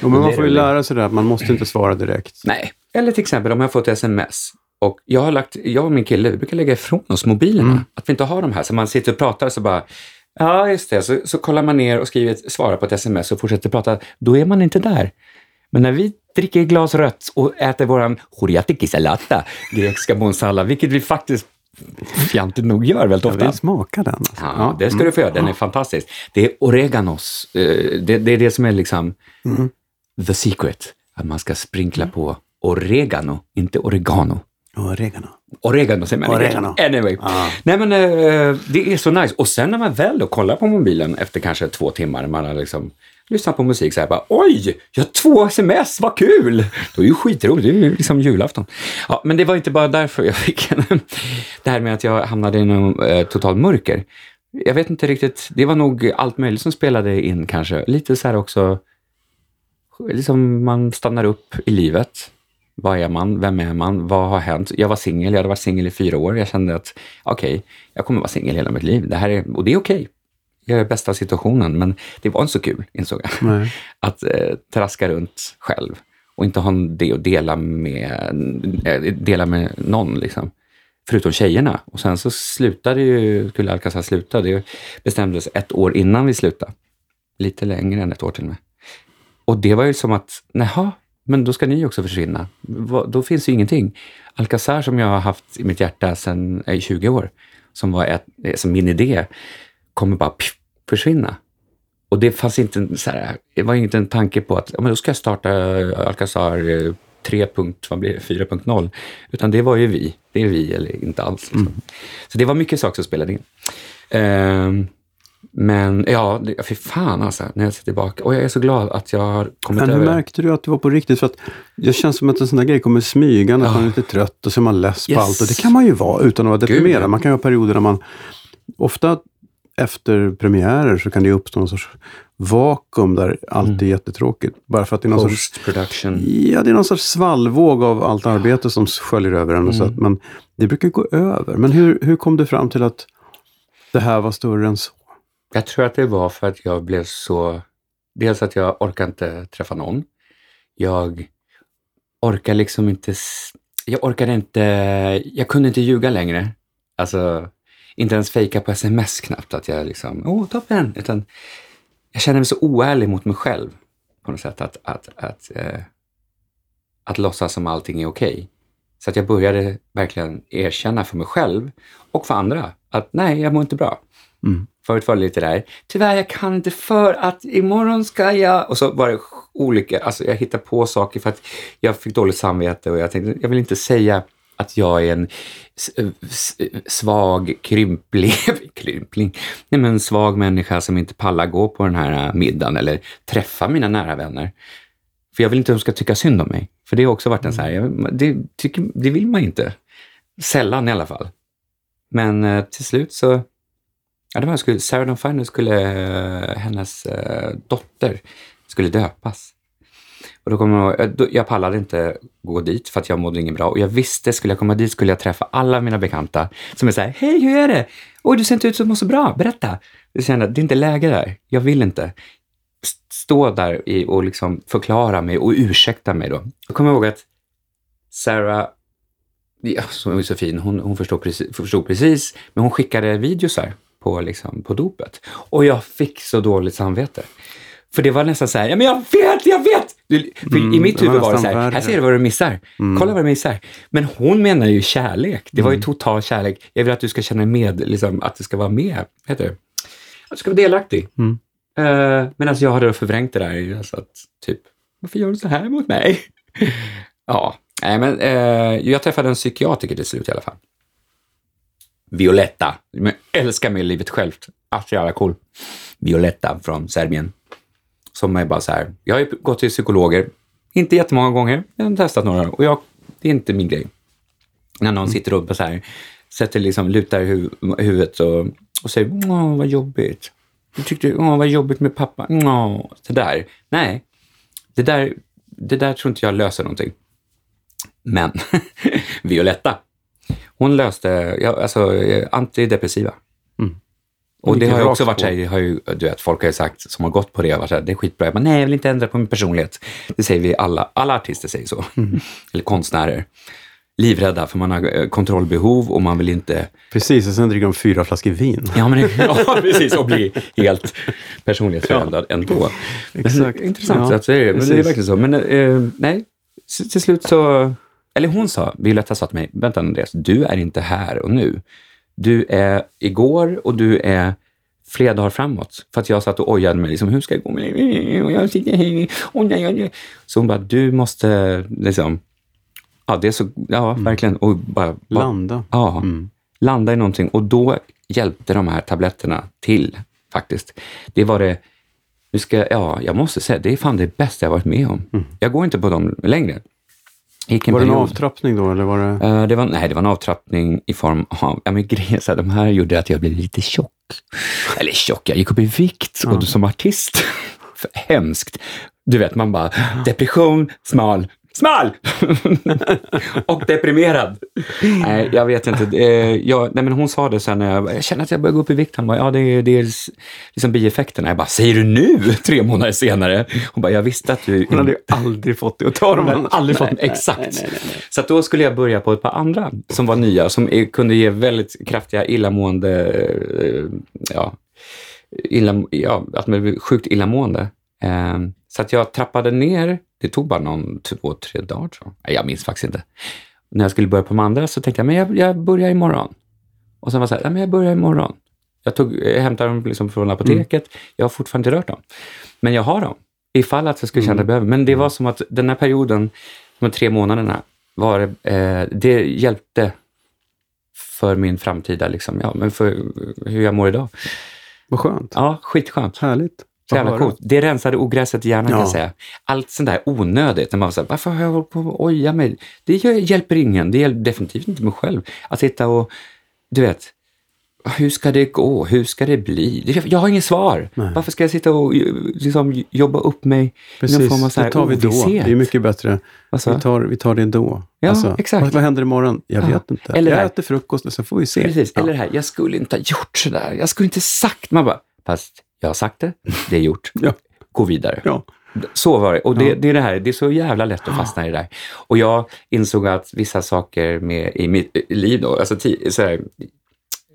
Ja, men man får ju lära sig det att man måste inte svara direkt. Nej, eller till exempel om jag fått sms. Och jag har lagt, jag och min kille, vi brukar lägga ifrån oss mobilerna. Mm. Att vi inte har dem här. Så man sitter och pratar så bara... Ja, just det. Så, så kollar man ner och skriver ett, svarar på ett sms och fortsätter prata. Då är man inte där. Men när vi dricker glas rött och äter våran choriatikisalatta, grekiska bonsalla, vilket vi faktiskt fjantigt nog gör väldigt ofta. Jag vill smaka den. Alltså. Ja, ja, det ska du få göra. Den är fantastisk. Det är oreganos. Det, det är det som är liksom mm. the secret. Att man ska sprinkla mm. på oregano, inte oregano. Oregano. Oregano säger man. Oregano. Anyway. Ah. Nej men uh, det är så nice. Och sen när man väl då kollar på mobilen efter kanske två timmar. Man har liksom lyssnat på musik så här bara. Oj, jag har två sms, vad kul. Då är ju skitroligt, det är ju liksom julafton. Ja, men det var inte bara därför jag fick en, det här med att jag hamnade i någon uh, total mörker. Jag vet inte riktigt, det var nog allt möjligt som spelade in kanske. Lite så här också, liksom man stannar upp i livet. Vad är man? Vem är man? Vad har hänt? Jag var singel. Jag hade varit singel i fyra år. Jag kände att okej, okay, jag kommer vara singel hela mitt liv. Det här är, och det är okej. Okay. Jag är bästa situationen. Men det var inte så kul, insåg jag. Nej. Att eh, traska runt själv. Och inte ha det att dela med, eh, dela med någon. Liksom. Förutom tjejerna. Och sen så slutade ju, skulle Alcazar sluta. Det bestämdes ett år innan vi slutade. Lite längre än ett år till och med. Och det var ju som att, näha. Men då ska ni också försvinna. Då finns ju ingenting. Alcazar som jag har haft i mitt hjärta sedan eh, tjugo år. Som var ett, som min idé. Kommer bara pff, försvinna. Och det fanns inte så här. Det var inte en tanke på att. Ja, men då ska jag starta Alcazar tre punkt fyra punkt noll. Utan det var ju vi. Det är vi eller inte alls. Liksom. Mm. Så det var mycket saker som spelade in. Um, Men ja, för fan alltså, när jag ser tillbaka. Och jag är så glad att jag har kommit över. Men hur märkte du att det var på riktigt? För att jag känns som att en sån där grej kommer smyga när ja. man är lite trött och så är man less yes. på allt. Och det kan man ju vara utan att vara deprimerad. Man kan ju ha perioder när man, ofta efter premiärer så kan det uppstå någon sorts vakuum där allt mm. är jättetråkigt. Bara för att det är någon sorts... Post-production. Ja, det är någon sorts svallvåg av allt arbete som sköljer över en. Och så att, men det brukar ju gå över. Men hur, hur kom du fram till att det här var större än så? Jag tror att det var för att jag blev så... Dels att jag orkar inte träffa någon. Jag orkar liksom inte... Jag orkade inte... Jag kunde inte ljuga längre. Alltså, inte ens fejka på sms knappt att jag liksom, åh, oh, toppen, utan jag känner mig så oärlig mot mig själv på något sätt att, att, att, eh, att låtsas som allting är okej. Okay. Så att jag började verkligen erkänna för mig själv och för andra att nej, jag mår inte bra. Mm. Förut var det lite där, tyvärr jag kan inte för att imorgon ska jag... Och så var det olika, alltså jag hittade på saker för att jag fick dåligt samvete och jag tänkte, jag vill inte säga att jag är en svag krympling, krympling. Nej, men en svag människa som inte pallar gå på den här middagen eller träffa mina nära vänner. För jag vill inte att de ska tycka synd om mig. För det har också varit en så här, det, tycker, det vill man inte. Sällan i alla fall. Men till slut så, ja det var jag skulle, Sarah Dawn Finer skulle, hennes dotter skulle döpas. Och då kom jag, jag pallade inte gå dit för att jag mådde ingen bra. Och jag visste, skulle jag komma dit skulle jag träffa alla mina bekanta som är så här, hej hur är det? Oj du ser inte ut som så bra, berätta. Jag kände, det är inte läge där, jag vill inte stå där i, och liksom förklara mig och ursäkta mig då. Jag kommer ihåg att Sarah, ja, som är så fin, hon, hon förstod, precis, förstod precis, men hon skickade videos här på, liksom, på dopet. Och jag fick så dåligt samvete. För det var nästan så här, ja men jag vet, jag vet! För mm, i mitt huvud var det så här, här ser du vad du missar. Mm. Kolla vad du missar. Men hon menar ju kärlek. Det var ju total kärlek. Jag vill att du ska känna med, liksom, att du ska vara med. Heter det? Att du ska vara delaktig. Mm. Uh, men alltså jag hade förvrängt det där. Alltså att, typ, varför gör du så här mot mig? Ja, nej men uh, jag träffade en psykiatriker till slut i alla fall. Violetta. Men älskar mig livet självt. Att jävla cool. Violetta från Serbien. Som är bara så här, jag har ju gått till psykologer, inte jättemånga gånger, jag har testat några och jag, det är inte min grej. När någon sitter upp och så här, sätter liksom, lutar hu- huvudet och, och säger, åh vad jobbigt. Du tyckte, åh vad jobbigt med pappa, åh, det där. Nej, det där, det där tror inte jag löser någonting. Men, Violetta, hon löste, jag, alltså antidepressiva. Mm. Och det har ju också varit så här, det har ju, du vet, folk har ju sagt som har gått på det, varit så här, det är skitbra. Men nej, jag vill inte ändra på min personlighet. Det säger vi alla, alla artister säger så. Mm. Eller konstnärer. Livrädda, för man har kontrollbehov och man vill inte... Precis, och sen dricker de fyra flaskor vin. Ja, men ja, precis, och bli helt personlighetsförändrad ja. Ändå. Exakt. Men, intressant, ja. Att säga det, men det är verkligen så. Men eh, nej, till slut så... Eller hon sa, Violetta sa till mig, vänta Andreas, du är inte här och nu. Du är igår och du är flera dagar framåt. För att jag satt och ojade mig. Liksom, hur ska jag gå med det? Och jag sitter här. Och nej, nej. Så hon bara, du måste liksom... Ja, det är så... Ja, mm. verkligen. Och bara, bara, landa. Ja, mm. landa i någonting. Och då hjälpte de här tabletterna till, faktiskt. Det var det... Nu ska, ja, jag måste säga, det är fan det bästa jag varit med om. Mm. Jag går inte på dem längre. Var det en avtrappning då? Eller var det... Uh, det var, nej, det var en avtrappning i form av... Ja, men grejer så här, de här gjorde att jag blev lite tjock. Eller tjock, jag gick upp i vikt mm. och som artist. Hemskt. Du vet, man bara... Depression, smal. Smal! och deprimerad. Nej, jag vet inte. Uh, jag, nej, men hon sa det sen när jag... Jag känner att jag börjar gå upp i vikt. Han bara, ja, det är, det är liksom bieffekterna. Jag bara, säger du nu? Tre månader senare. Hon bara, jag visste att du... Hon inte... hade ju aldrig fått det att ta dem. Hon aldrig nej, fått nej, exakt. Nej, nej, nej, nej. Så att då skulle jag börja på ett par andra som var nya. Som är, kunde ge väldigt kraftiga illamående... Uh, ja, illa, ja, att man blev sjukt illamående. Uh, så att jag trappade ner... Det tog bara någon två, tre dagar så. Nej, jag minns faktiskt inte. När jag skulle börja på de andra så tänkte jag, men jag, jag börjar imorgon. Och sen var så här, nej men jag börjar imorgon. Jag, tog, jag hämtade dem liksom från apoteket. Mm. Jag har fortfarande inte rört dem. Men jag har dem. Ifall att jag skulle känna mm. att jag behöver. Men det var som att den här perioden, de tre månaderna, var, eh, det hjälpte för min framtida liksom. Ja, men för hur jag mår idag. Vad skönt. Ja, skitskönt. Härligt. Coolt. Det rensade ogräset i hjärnan ja. Kan jag säga. Allt sånt där onödigt. När man var så här, varför har jag hållit på att oja mig? Det hjälper ingen. Det hjälper definitivt inte mig själv. Att sitta och, du vet, hur ska det gå? Hur ska det bli? Jag har ingen svar. Nej. Varför ska jag sitta och liksom, jobba upp mig? Precis, form av så här, det tar vi då. Det är mycket bättre. Vi tar, vi tar det då. Ja, alltså, exakt. Vad händer imorgon? Jag vet ja. Inte. Eller jag här. Äter frukost så får vi se. Precis. Ja. Eller det här, jag skulle inte ha gjort sådär. Jag skulle inte sagt. Man bara, fast... Jag har sagt det, det är gjort. ja. Gå vidare. Ja. Så var det. Och det, ja. det är det här, det är så jävla lätt att fastna i det där. Och jag insåg att vissa saker med, i mitt liv då, alltså t- så här,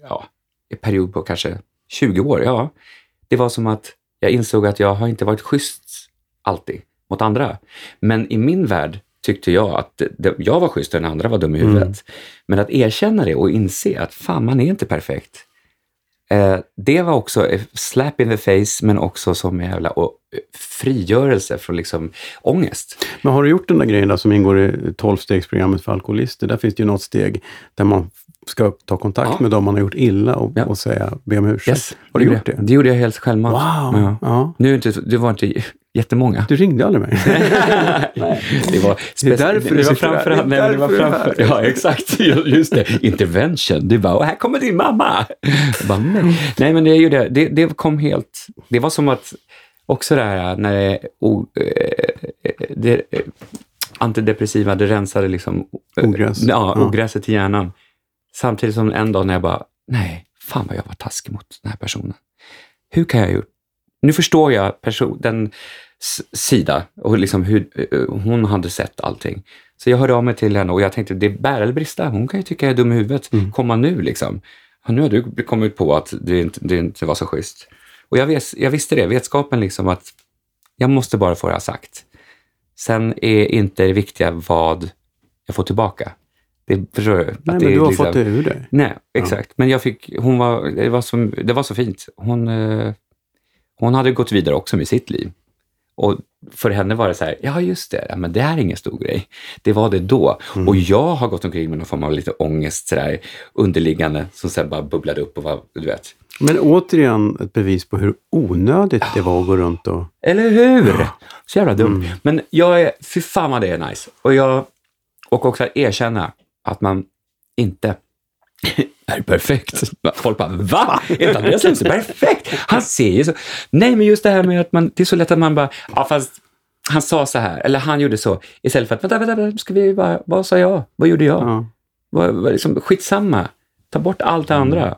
ja, period på kanske tjugo år. Ja, det var som att jag insåg att jag har inte varit schysst alltid mot andra. Men i min värld tyckte jag att det, jag var schysst och den andra var dum i huvudet. Mm. Men att erkänna det och inse att fan, man är inte perfekt. Eh, det var också slap in the face, men också som jävla och frigörelse från liksom ångest. Men har du gjort den där grejen där som ingår i tolvstegsprogrammet för alkoholister? Där finns det ju något steg där man ska ta kontakt ja. med dem man har gjort illa och, ja. och säga be om ursäkt. Yes, har du gjort det? Det gjorde jag helt självmant. Wow! Ja. Ja. Nu inte, det var inte jättemånga. Du ringde aldrig mig. Nej. Det var spec- därför det var framför allt. Nej, det var framför. Ja, exakt. Just det. Intervention. Det var, och här kommer din mamma. Bara, nej. nej, men det gjorde det, det kom helt. Det var som att också det här när det, o, det antidepressiva, det rensade liksom ogräs. Ja, ogräset i hjärnan. Samtidigt som en dag när jag bara, nej, fan vad jag var taskig mot den här personen. Hur kan jag gjort? Nu förstår jag person, den s- sida och liksom hur uh, hon hade sett allting. Så jag hörde av mig till henne och jag tänkte, det bär eller brista. Hon kan ju tycka jag är dum i huvudet. Mm. Komma nu liksom. Ja, nu har du kommit på att det inte, det inte var så schysst. Och jag, vis, jag visste det, vetskapen liksom att jag måste bara få det här sagt. Sen är inte det viktiga vad jag får tillbaka. Det, förstår du? Nej, att men det, du har liksom, fått det ur dig. Nej, exakt. Ja. Men jag fick, hon var, det var, som, det var så fint. Hon... Uh, Hon hade gått vidare också med sitt liv. Och för henne var det så här, ja just det, ja, men det här är ingen stor grej. Det var det då. Mm. Och jag har gått omkring med någon form av lite ångest sådär, underliggande, som sen bara bubblade upp och var, du vet. Men återigen ett bevis på hur onödigt det var att gå runt och... Eller hur? Så jävla dumt. Mm. Men jag är, fy fan vad det är nice. Och jag, och också att erkänna att man inte... är perfekt. Folk bara, va? Inte Andreas Lundstedt perfekt. Han ser ju så. Nej, men just det här med att man, det är så lätt att man bara, ja fast han sa så här, eller han gjorde så. Istället för att, vänta, vänta, vänta ska vi bara, vad sa jag? Vad gjorde jag? Ja. Vad, vad, liksom, skitsamma. Ta bort allt det andra.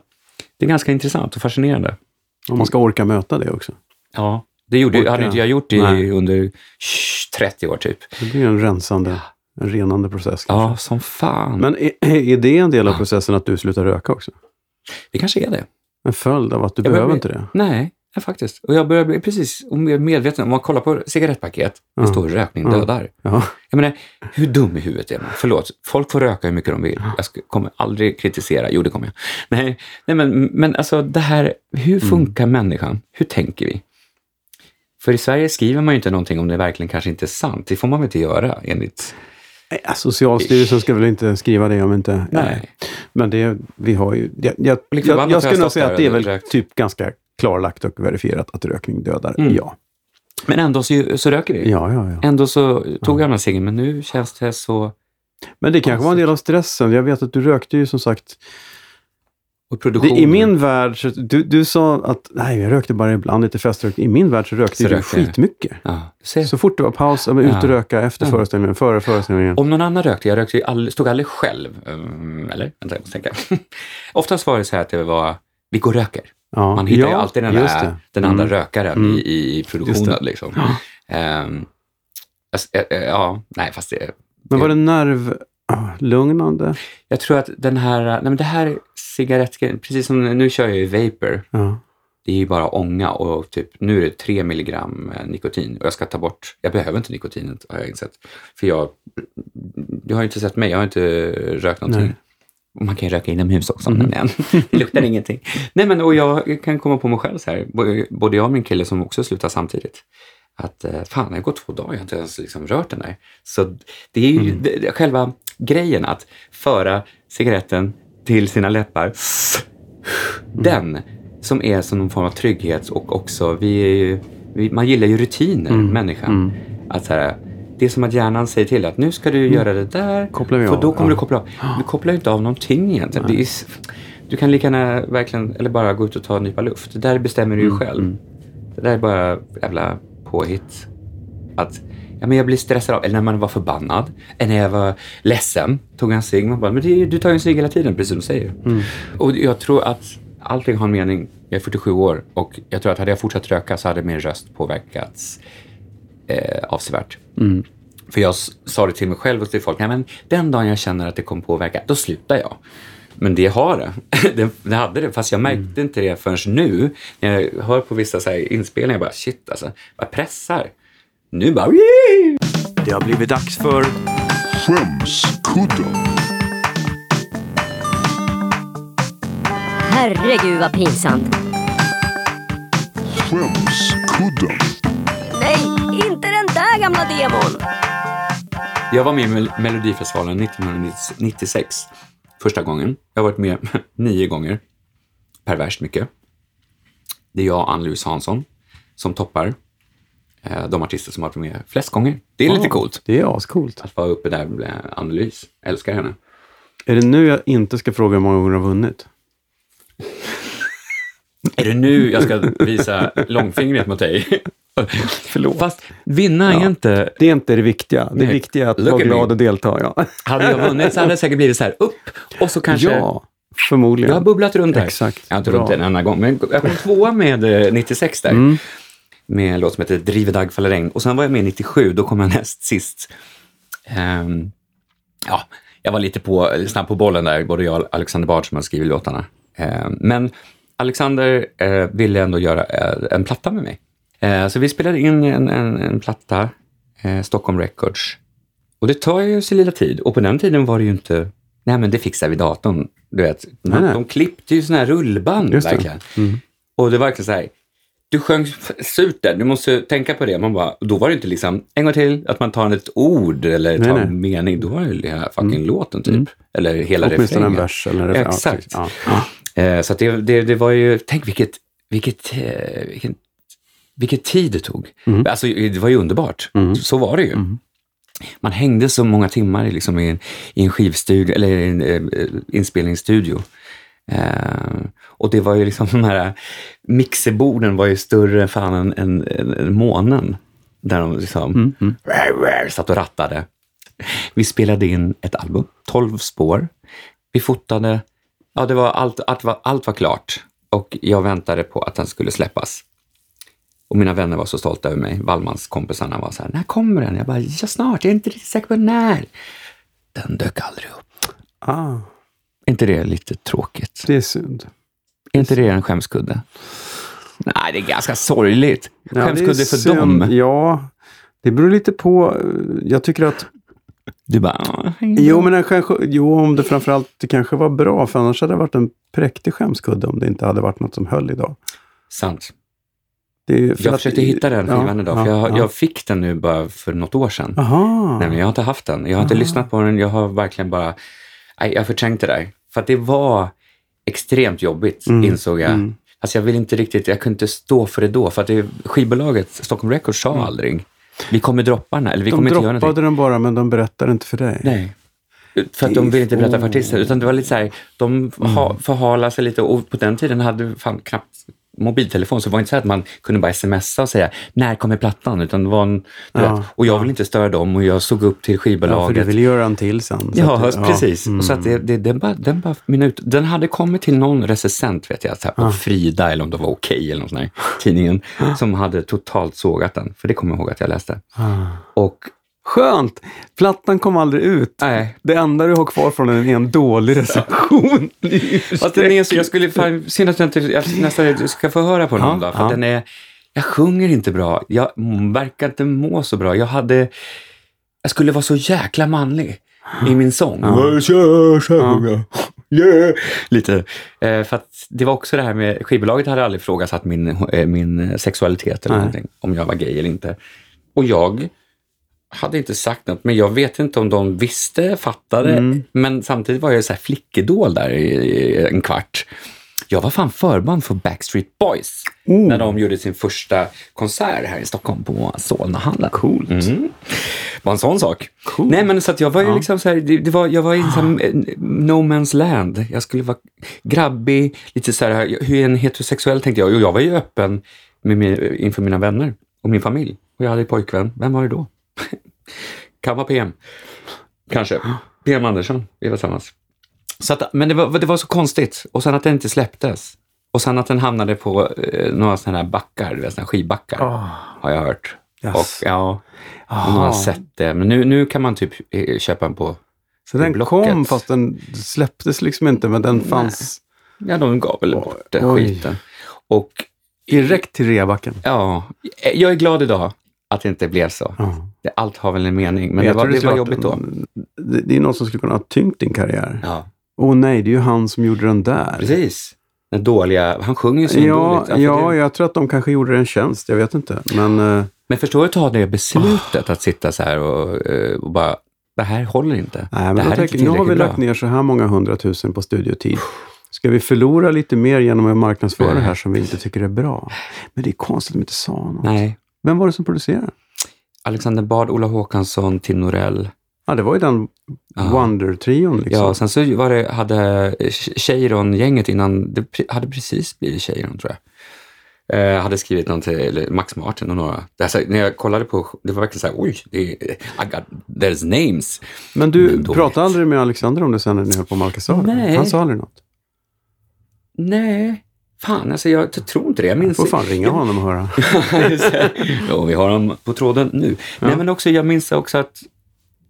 Det är ganska intressant och fascinerande. Och man ska orka möta det också. Ja, det gjorde jag. Hade inte jag gjort det Nej. under trettio år typ. Det blir en rensande... En renande process. Kanske. Ja, som fan. Men är, är det en del av processen att du slutar röka också? Det kanske är det. En följd av att du jag behöver bli, inte det? Nej, faktiskt. Och jag börjar bli precis medveten. Om man kollar på cigarettpaket, det uh-huh. står rökning uh-huh. dödar. Uh-huh. Jag menar, hur dum i huvudet är man? Förlåt, folk får röka hur mycket de vill. Jag kommer aldrig kritisera. Jo, det kommer jag. Nej, nej men, men alltså det här, hur funkar mm. människan? Hur tänker vi? För i Sverige skriver man ju inte någonting om det verkligen kanske inte är sant. Det får man väl inte göra enligt... Ja, Socialstyrelsen ska väl inte skriva det om inte... Nej. Men det, vi har ju... Jag, jag, jag, jag skulle nog säga att det är väl typ ganska klarlagt och verifierat att rökning dödar, mm. ja. Men ändå så, så röker vi. Ja, ja, ja. Ändå så tog jag den singen, men nu känns det så... Men det kanske var en del av stressen. Jag vet att du rökte ju som sagt... Och produktion. I min värld, så, du, du sa att nej, jag rökte bara ibland lite feströkt. I min värld så rökte så du skitmycket. Ja, så fort det var paus, ut och ja. röka efter ja. föreställningen, före föreställningen. Om någon annan rökte, jag rökte ju all, stod aldrig själv. Um, eller? Vänta, jag måste tänka. Oftast var det så här att det var, vi går och röker. Ja. Man hittar ja, ju alltid den, där, den andra mm. rökaren mm. i, i produktionen. Liksom. Ja. Um, alltså, ja, ja, nej fast det... Men var det nerv... lugnande. Jag tror att den här, nej men det här cigarettgrejen, precis som nu kör jag ju vapor. Ja. Det är ju bara ånga och typ nu är det tre milligram nikotin och jag ska ta bort, jag behöver inte nikotinet har jag insett. För jag, du har ju inte sett mig, jag har inte rökt någonting. Nej. Man kan ju röka inomhus också, mm. men det luktar ingenting. Nej men och jag kan komma på mig själv så här, både jag och min kille som också slutar samtidigt. Att fan, det har gått två dagar, jag har inte ens liksom rört den här. Så det är ju mm. det, själva grejen att föra cigaretten till sina läppar. Den mm. som är som någon form av trygghet och också, vi är ju, vi, man gillar ju rutiner, mm. människan. Mm. Att så här, det är som att hjärnan säger till att nu ska du mm. göra det där, för då kommer ja. du koppla av. Du kopplar ju inte av någonting egentligen. Det är, du kan lika gärna verkligen, eller bara gå ut och ta en nypa luft. Det där bestämmer du ju mm. själv. Det där är bara jävla... påhitt. Att ja, men jag blir stressad av, eller när man var förbannad eller när jag var ledsen tog jag en cigg, man bara, men det, du tar ju en cigg hela tiden precis som du säger. Mm. Och jag tror att allting har en mening. Jag är fyrtiosju år och jag tror att hade jag fortsatt röka så hade min röst påverkats eh, avsevärt. Mm. För jag sa det till mig själv och till folk, nej men den dagen jag känner att det kommer påverka, då slutar jag. Men det har det. det. Det hade det, fast jag märkte mm. inte det förrän nu. När jag hör på vissa så här inspelningar, bara shit alltså, jag pressar. Nu bara... Det har blivit dags för... Skämskudden. Herregud vad pinsamt. Skämskudden. Nej, inte den där gamla demon. Jag var med i Melodifestivalen nittonhundranittiosex. Första gången. Jag har varit med nio gånger. Perverst mycket. Det är jag och Ann-Louise Hansson som toppar de artister som har varit med flest gånger. Det är oh, lite coolt. Det är ascoolt. Att vara uppe där med Ann-Louise. Älskar henne. Är det nu jag inte ska fråga hur många gånger jag har vunnit? Är det nu jag ska visa långfingret mot dig? Förlåt. Fast vinna ja, är inte... Det är inte det viktiga. Det nej, viktiga är att vara glad och delta. Ja. Hade jag vunnit så hade det säkert blivit så här upp. Och så kanske... Ja, förmodligen. Jag har bubblat runt här. Exakt. Jag har inte runt en annan gång. Men jag kom tvåa med nittiosex där. Mm. Med en låt som heter Driver dag faller regn. Och sen var jag med nittiosju. Då kom jag näst sist. Um, ja, jag var lite på, snabb på bollen där. Både jag och Alexander Bard som har skrivit låtarna. Um, men Alexander uh, ville ändå göra uh, en platta med mig. Så vi spelade in en, en, en platta, eh, Stockholm Records. Och det tar ju så lilla tid. Och på den tiden var det ju inte... Nej, men det fixar vi datorn. Du vet, nej, nej. De klippte ju såna här rullband. Just verkligen. Det. Mm. Och det var verkligen så här... Du sjöng surt där, du måste tänka på det. Man bara, då var det inte liksom, en gång till, att man tar ett ord eller tar nej, nej. en mening. Då var det ju här fucking mm. låten typ. Mm. Eller hela refrängen. Åtminstone en vers. Eller exakt. Ja, ja. Eh, så att det, det, det var ju... Tänk vilket... vilket, eh, vilket Vilket tid det tog. Mm. Alltså, det var ju underbart. Mm. Så var det ju. Mm. Man hängde så många timmar liksom, i, en, i en skivstudio eller i en eh, inspelningsstudio. Eh, och det var ju liksom de här mixerborden var ju större fan än, än, än, än månen. Där de liksom mm. Mm. Rär, rär, satt och rattade. Vi spelade in ett album. tolv spår. Vi fotade. Ja, det var allt, allt, var, allt var klart. Och jag väntade på att den skulle släppas. Och mina vänner var så stolta över mig. Valmans kompisarna var så här, när kommer den? Jag bara, ja snart, jag är inte riktigt säker på när. Den dök aldrig upp. Ah. Är inte det lite tråkigt? Det är synd. Är inte det en skämskudde? Nej, det är ganska sorgligt. Ja, skämskudde för synd. Dem. Ja, det beror lite på. Jag tycker att... Du bara... Jo, men kanske, jo, om det framförallt det kanske var bra. För annars hade det varit en präktig skämskudde om det inte hade varit något som höll idag. Sant. Jag försökte att, hitta den skivan ja, idag. För ja, jag, ja. jag fick den nu bara för något år sedan. Aha. Nej, men jag har inte haft den. Jag har inte Aha. lyssnat på den. Jag har verkligen bara... Nej, jag förträngde det där. För att det var extremt jobbigt, mm. insåg jag. Mm. Alltså jag ville inte riktigt... Jag kunde inte stå för det då. För att det, skivbolaget, Stockholm Records, sa mm. aldrig. Vi kommer droppa den här. Eller vi de kommer inte göra någonting. De droppade den bara, men de berättade inte för dig. Nej. För att de vill inte berätta för artister. Utan det var lite så här... De mm. förhalade sig lite. Och på den tiden hade fan knappt... mobiltelefon, så det var inte så att man kunde bara smsa och säga, när kommer plattan? Utan det var en, ja, vet, och jag ville inte störa dem och jag såg upp till skivbolaget. Ja, för du ville göra en till sen. Ja, att, ja, precis. Mm. Och så att det, det, den bara, den bara minut, den hade kommit till någon recensent vet jag, så här, ja. på Frida eller om det var okej okay, eller någon sån här tidningen ja. som hade totalt sågat den. För det kommer jag ihåg att jag läste. Ja. Och skönt! Plattan kom aldrig ut. Nej. Det enda du har kvar från den är en dålig recension. Fast den är så, jag skulle synd att jag inte jag nästan ska få höra på den ja, då, för ja. den är, jag sjunger inte bra. Jag verkar inte må så bra. Jag hade, jag skulle vara så jäkla manlig i min sång. Ja. Ja. Yeah. Lite. Eh, för att det var också det här med skivbolaget hade aldrig frågat min, eh, min sexualitet eller Nej. någonting. Om jag var gay eller inte. Och jag hade inte sagt något, men jag vet inte om de visste, fattade. Mm. Men samtidigt var jag så här flickidol där i, i en kvart. Jag var fan förband för Backstreet Boys. Oh. När de gjorde sin första konsert här i Stockholm på Solnahallen. Coolt. Mm. Var en sån sak. Coolt. Nej, men så att jag var ju ja. liksom så här, det, det var, jag var i ah. no man's land. Jag skulle vara grabbig, lite så här, hur är en heterosexuell tänkte jag. Och jag var ju öppen med min, inför mina vänner och min familj. Och jag hade en pojkvän. Vem var det då? Kan vara P M kanske, P M Andersson, vi var tillsammans så att, men det var, det var så konstigt, och sen att den inte släpptes och sen att den hamnade på eh, några sådana här backar, du vet, sådana här skivbackar oh. har jag hört yes. och ja, oh. man har sett det, men nu, nu kan man typ köpa den på Så den blocket. Kom fast den släpptes liksom inte, men den fanns. Nej. Ja, de gav väl bort den skiten. Och direkt till rebacken. Ja, jag är glad idag att det inte blev så. Ja. Det, allt har väl en mening, men jag det var, det det var jobbigt då. Det, det är någon som skulle kunna ha tyngt din karriär. Åh ja. Oh, nej, det är ju han som gjorde den där. Precis. Den dåliga, han sjunger ju så ja, dåligt. Alltså ja, det... jag tror att de kanske gjorde en tjänst, jag vet inte. Men, uh... men förstår du att ta det beslutet oh. att sitta så här och, och bara, det här håller inte. Nej, men det här tänker, nu har vi bra. Lagt ner så här många hundratusen på studiotid. Ska vi förlora lite mer genom att marknadsföra det här som vi inte tycker är bra? Men det är konstigt att de inte sa något. Nej. Vem var det som producerade? Alexander Bard, Ola Håkansson, Tim Norell. Ja, det var ju den Wonder-trion liksom. Ja, sen så var det, hade Cheiron-gänget innan, det hade precis blivit Cheiron tror jag. Eh, hade skrivit någon till, eller Max Martin och några. Det här, när jag kollade på, det var verkligen så här, oj, det är, I got, there's names. Men du Men pratade aldrig med Alexander om det sen när ni höll på med Alcazar? Nej. Han sa aldrig något? Nej. Fan, alltså jag tror inte det. Jag minns... Jag får fan ringa honom och höra. Ja, vi har honom på tråden nu. Ja. Nej, men också, jag minns också att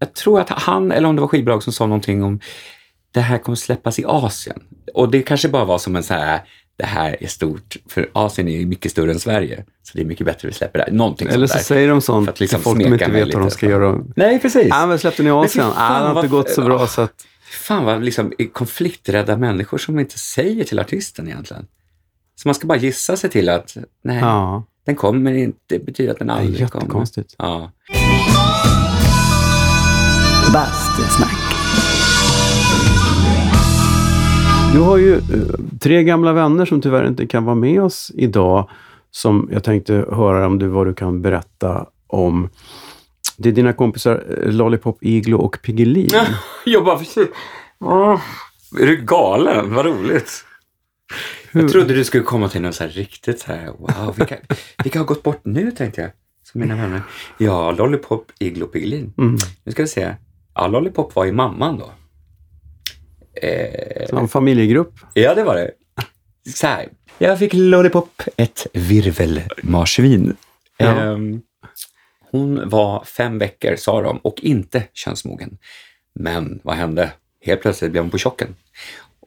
jag tror att han, eller om det var skivbolag som sa någonting om det här kommer släppas i Asien. Och det kanske bara var som en så här, det här är stort, för Asien är ju mycket större än Sverige. Så det är mycket bättre att vi släpper där. Någonting eller så, så säger de sånt för att liksom folk inte vet lite, vad de ska så. Göra. Nej, precis. Ja, men släppte ni i Asien? Nej, det har inte gått så bra så att... Fan vad liksom konflikträdda människor som inte säger till artisten egentligen. Så man ska bara gissa sig till att nej, ja. Den kommer inte betyda att den aldrig kommer. Det är jättekonstigt. Ja. Bastusnack. Du har ju tre gamla vänner som tyvärr inte kan vara med oss idag. Som jag tänkte höra om du vad du kan berätta om. Det är dina kompisar Lollipop, Iglo och Piggelin. Jag bara precis. Oh, är du galen? Vad roligt. Hur? Jag trodde du skulle komma till något så här riktigt så här, wow, vilka, vilka har gått bort nu, tänkte jag. Som mina vänner. Ja, Lollipop, Iglo, Piggelin. Mm. Nu ska vi se. Ja, Lollipop var ju mamman då. Eh, Som familjegrupp? Ja, det var det. Så här. Jag fick Lollipop, ett virvelmarsvin. Ja. Eh, hon var fem veckor, sa de, och inte könsmogen. Men vad hände? Helt plötsligt blev hon på chocken.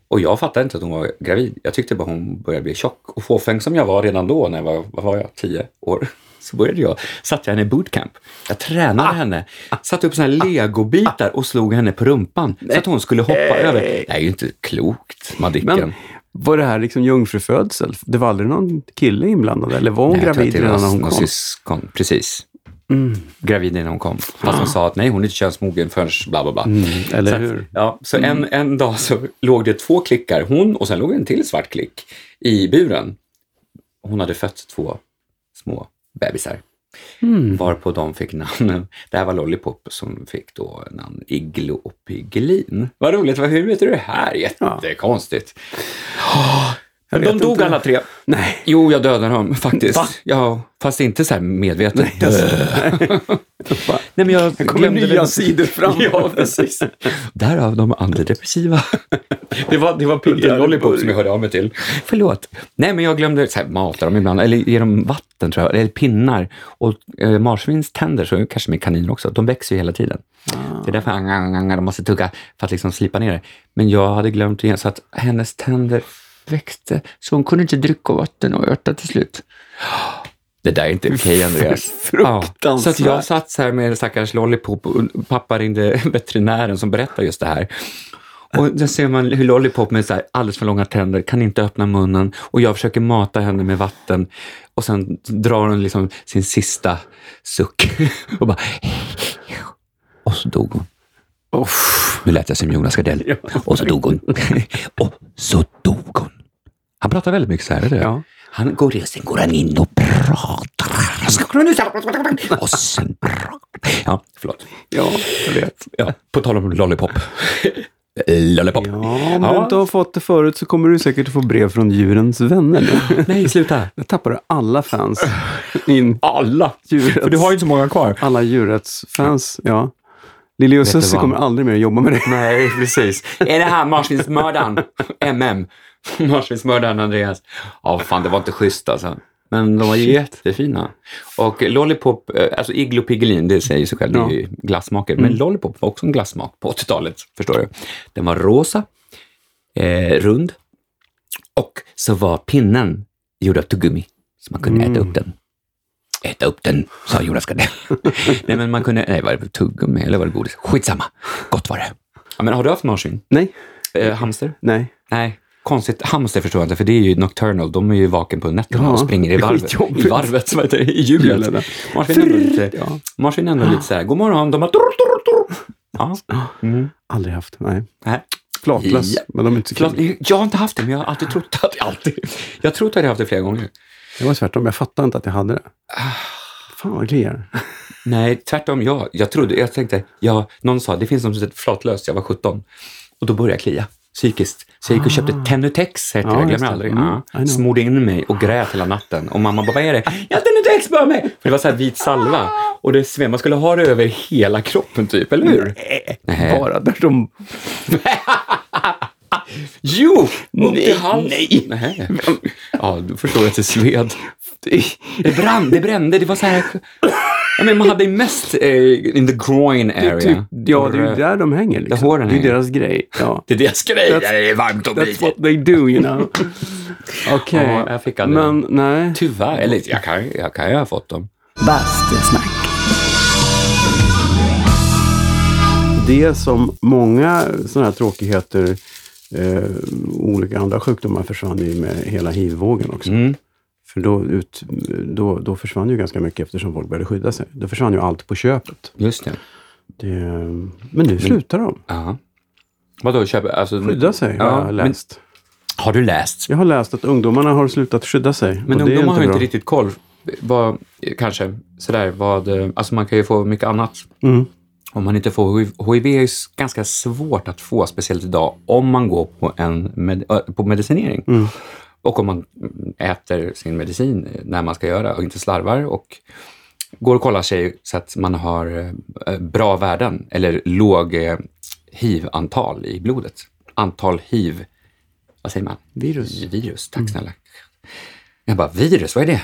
Och jag fattade inte att hon var gravid. Jag tyckte bara hon började bli tjock. Och fåfäng som jag var redan då, när jag var, vad var jag, tio år, så började jag. Satt jag henne i bootcamp. Jag tränade ah, henne. Satt upp sådana här ah, legobitar och slog henne på rumpan. Nej. Så att hon skulle hoppa hey. Över. Det är ju inte klokt, Madicken. Men var det här liksom jungfrufödsel? Det var aldrig någon kille inblandad? Eller var hon nej, gravid redan när hon kom? Syskon. Precis. Mm. Gravid när hon kom. Fast hon sa att nej, hon är inte könsmogen förrän bla bla bla. Mm, eller så att, hur? Ja, så mm. en, en dag så låg det två klickar. Hon och sen låg en till svart klick i buren. Hon hade fött två små bebisar. Mm. Varpå de fick namnen. Det här var Lollipop som fick då namn Iglo och Piggelin. Vad roligt, vad, hur vet du det här? Jättekonstigt. Ja. De dog inte. Alla tre. Nej. Jo, jag dödade dem faktiskt. Va? Ja, fast inte så här medvetet. Nej, alltså. Nej men jag jag glömde nya den. Sidor fram. Ja, precis. Därav de antidepressiva. det var, det var Piggelin Lollipop som jag hörde av mig till. Förlåt. Nej, men jag glömde så här, mata dem ibland. Eller ge dem vatten, tror jag. Eller pinnar. Och eh, marsvins tänder, så kanske med kaniner också. De växer ju hela tiden. Ah. Det är därför ang, ang, ang, de måste tugga för att liksom slipa ner det. Men jag hade glömt igen, så att hennes tänder... växte, så hon kunde inte dricka vatten och örta till slut. Det där är inte okej, okay, Andreas. Fruktansvärt. Ja, så att jag satt så här med stackars Lollipop och pappa ringde veterinären som berättar just det här. Och där ser man hur Lollipop med så här alldeles för långa tänder kan inte öppna munnen, och jag försöker mata henne med vatten och sen drar hon liksom sin sista suck och bara och så dog hon. Oh. Nu lät jag som Jonas Gardell. Ja. Och så dog hon. Och så dog hon. Han pratar väldigt mycket så här, eller? Ja. Han går och sen går han in och pratar. Och sen pratar. Ja, förlåt. Ja, jag vet. Ja, på tal om Lollipop. Lollipop. Ja, om ja. Du inte har fått det förut så kommer du säkert få brev från djurens vänner. Nej, sluta. Jag tappar alla fans. In alla? Djurets. För du har ju inte så många kvar. Alla djurets fans, ja. Lili och Sussi kommer aldrig mer att jobba med det. Nej, precis. Är det här marsvinsmördaren? M M. Marsvinsmördaren Andreas. Ja, oh, fan, det var inte schysst alltså. Men de var ju jättefina. Och Lollipop, alltså Iglo Piggelin, det säger sig själv, ja. Det är ju glassmaker. Mm. Men Lollipop var också en glassmak på åttiotalet, förstår du. Den var rosa, eh, rund. Och så var pinnen gjord av tuggummi. Så man kunde mm. äta upp den. Äta upp den, sa Jonas Gardell. Nej, men man kunde... Nej, var det tuggummi eller var det godis? Skitsamma. Gott var det. Ja, men har du haft marsvin? Nej. Eh, hamster? Nej. Nej. Konstigt, hamster förstår jag inte, för det är ju nocturnal. De är ju vaken på nätterna, ja, och springer i varvet. I varvet, som heter i hjulet. Marsvin ändå lite så här. God morgon, de har... Ja. Mm. Aldrig haft, nej. Nej. Flatlös, ja. Men de är inte så kul. Jag har inte haft det, men jag har alltid trott att jag alltid... Jag tror att jag har haft det flera gånger. Det var tvärtom, jag fattade inte att jag hade det. Fan vad kliar. Nej, tvärtom, jag, jag trodde, jag tänkte, jag, någon sa, det finns något som heter flatlös, jag var sjutton. Och då började jag klia. Psykiskt. Så jag gick och köpte Tenotex, heter ja, jag, jag glömmer aldrig. Mm, smorde in mig och grät hela natten. Och mamma bara, vad är det? Jag har Tenotex på mig! För det var så här vit salva. Och det sved, man skulle ha det över hela kroppen typ, eller hur? Nej, bara där de... Jo! Nej, nej, nej. Ja, du förstår att det sved. Det brann, det brände, det var så här... Ja, men man hade mest eh, in the groin area. Det, det, ja, det är ju där de hänger. Liksom. Där det hänger. Det är deras grej. Ja. Det är deras grej. Det är varmt och that's what they do, you know. Okej, okay. Ja, jag fick aldrig men, dem. Nej. Tyvärr. Eller, jag kan ju jag kan ha fått dem. Bastusnack. Det som många sådana här tråkigheter, eh, olika andra sjukdomar försvann ju med hela hivvågen också. Mm. För då, ut, då, då försvann ju ganska mycket eftersom folk började skydda sig. Då försvann ju allt på köpet. Just det. det men nu slutar de. Ja. Vadå köpa? Alltså, skydda sig har ja, jag läst. Men, har du läst? Jag har läst att ungdomarna har slutat skydda sig. Men ungdomarna har bra. Inte riktigt koll. Vad, kanske sådär. Vad, alltså man kan ju få mycket annat. Mm. Om man inte får H I V. H I V är ju ganska svårt att få, speciellt idag. Om man går på, en med, på medicinering. Mm. Och om man äter sin medicin när man ska göra och inte slarvar och går och kollar sig så att man har bra värden eller låg hiv-antal i blodet. Antal hiv, vad säger man? Virus. Virus, tack snälla. Mm. Jag bara, virus, vad är det?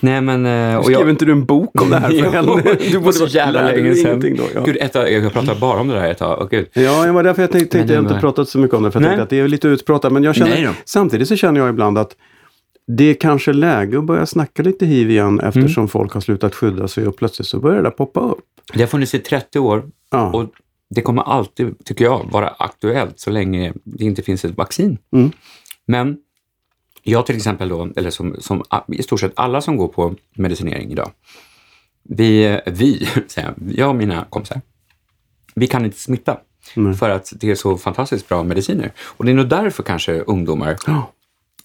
Nej, men... Och skrev jag... inte du en bok om det här för henne? Du borde så jävla länge sedan. Då, ja. Gud, ett tag, jag pratar bara om det där ett tag. Oh, Gud. Ja, det var därför jag tänkte, men, jag har inte pratat så mycket om det. För jag tänkte att det är lite utpratat. Men jag känner, samtidigt så känner jag ibland att det är kanske läge att börja snacka lite hiv igen. Eftersom mm. folk har slutat skydda sig och plötsligt så börjar det poppa upp. Det har funnits i trettio år. Ja. Och det kommer alltid, tycker jag, vara aktuellt så länge det inte finns ett vaccin. Mm. Men... Jag till exempel då, eller som, som i stort sett alla som går på medicinering idag. Vi, vi jag och mina kompisar, vi kan inte smitta. Mm. För att det är så fantastiskt bra mediciner. Och det är nog därför kanske ungdomar oh.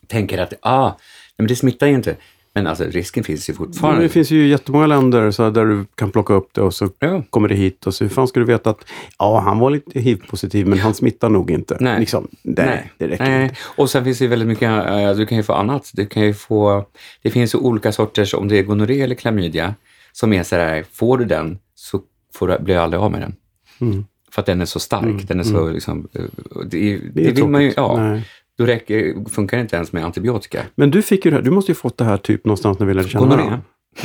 tänker att ah, nej, men det smittar ju inte. Men alltså risken finns ju fortfarande. Men det finns ju jättemånga länder så där du kan plocka upp det och så ja. Kommer det hit. Och så hur fan ska du veta att ja, han var lite hiv-positiv men han smittar nog inte. Nej. Liksom, det, nej. Det räcker nej. Inte. Och sen finns det ju väldigt mycket, äh, du kan ju få annat. Du kan ju få, det finns ju olika sorters, om det är gonorré eller klamydia, som är så här, får du den så får du, blir du aldrig av med den. Mm. För att den är så stark. Mm. Den är så mm. liksom, det, det, det vill man ju, ja. Nej. Då räcker, funkar det inte ens med antibiotika. Men du fick ju det här, du måste ju fått det här typ någonstans när vi lärde känna varandra.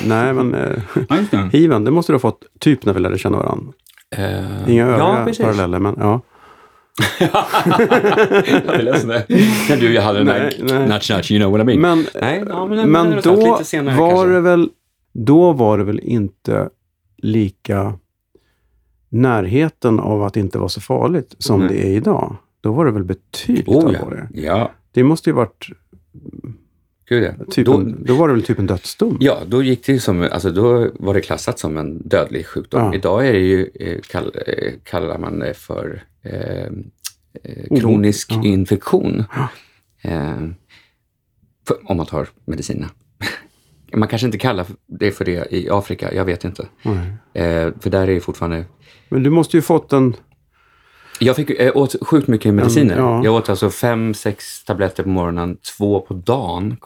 Nej, men eh, hiven, det måste du ha fått typ när vi lärde känna varandra. Uh, Inga övriga ja, paralleller, men ja. Jag vill läsa det. När du, jag hade den här nudge-nudge, you know what I mean. Men, nej, ja, men, men det då lite senare, var kanske. Det väl, då var det väl inte lika närheten av att inte vara så farligt som mm. det är idag. Då var det väl betydligt oh, allvarligare. Ja. Det måste ju varit Gud, ja. Typ då, en, då var det väl typ en dödsdom. Ja, då gick det ju som alltså då var det klassat som en dödlig sjukdom. Ja. Idag är det ju kall, kallar man det för eh, kronisk oh, ja. Infektion. Eh, för, om man tar medicina. Man kanske inte kallar det för det i Afrika, jag vet inte. Mm. Eh, för där är det fortfarande. Men du måste ju fått en Jag fick jag åt sjukt mycket mediciner. Mm, ja. Jag åt alltså fem, sex tabletter på morgonen, två på dagen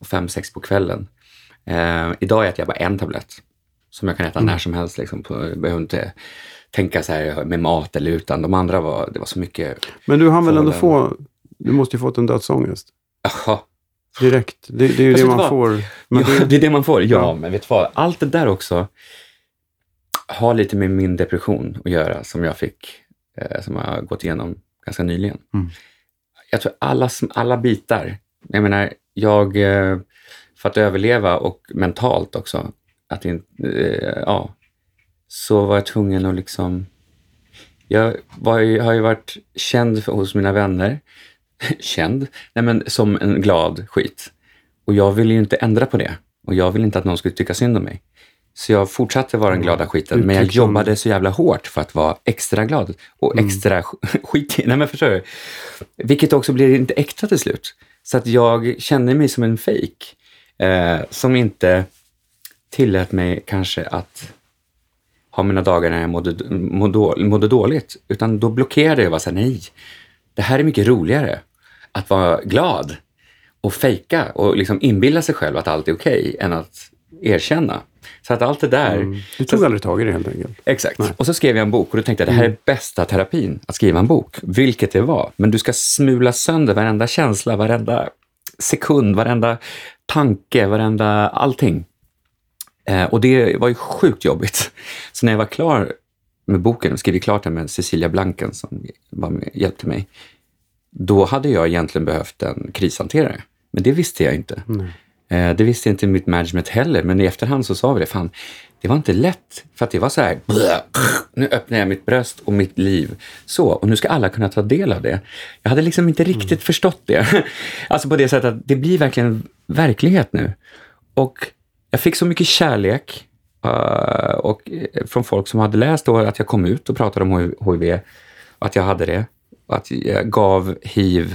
och fem, sex på kvällen. Eh, idag äter jag bara en tablett som jag kan äta mm. när som helst. Liksom, på, jag behöver inte tänka så här med mat eller utan. De andra var, det var så mycket. Men du hann väl ändå få, du måste ju fått en dödsångest. Jaha, direkt. Det, det är ju det man vad? får. Man jo, det är det man får. Ja, ja, men vet du vad? Allt det där också har lite med min depression att göra som jag fick, eh, som jag har gått igenom ganska nyligen. Mm. Jag tror alla, alla bitar. Jag menar, jag eh, för att överleva och mentalt också att in, eh, ja, så var jag tvungen att liksom jag var ju, har ju varit känd för, hos mina vänner känd, nej men som en glad skit. Och jag ville ju inte ändra på det. Och jag ville inte att någon skulle tycka synd om mig. Så jag fortsatte vara den glada skiten. Mm. Men jag jobbade så jävla hårt för att vara extra glad. Och mm. extra skitig. Nej men förstår du? Vilket också blir inte äkta till slut. Så att jag känner mig som en fejk. Eh, som inte tillät mig kanske att ha mina dagar när jag mådde, mådde, mådde dåligt. Utan då blockerade jag och var så här, nej. Det här är mycket roligare. Att vara glad. Och fejka. Och liksom inbilla sig själv att allt är okej. Än att erkänna. Så att allt det där... Mm. Du tog så, aldrig tag i det helt enkelt. Exakt. Nej. Och så skrev jag en bok och då tänkte jag, det här är bästa terapin, att skriva en bok. Vilket det var. Men du ska smula sönder varenda känsla, varenda sekund, varenda tanke, varenda allting. Eh, och det var ju sjukt jobbigt. Så när jag var klar med boken och skrev klart den med Cecilia Blanken som var med, hjälpte mig. Då hade jag egentligen behövt en krishanterare. Men det visste jag inte. Mm. Det visste inte mitt management heller, men i efterhand så sa vi det, fan, det var inte lätt, för att det var så här, nu öppnar jag mitt bröst och mitt liv, så, och nu ska alla kunna ta del av det. Jag hade liksom inte riktigt mm. förstått det, alltså på det sättet att det blir verkligen verklighet nu. Och jag fick så mycket kärlek uh, och, från folk som hade läst då, att jag kom ut och pratade om H I V, och att jag hade det, och att jag gav H I V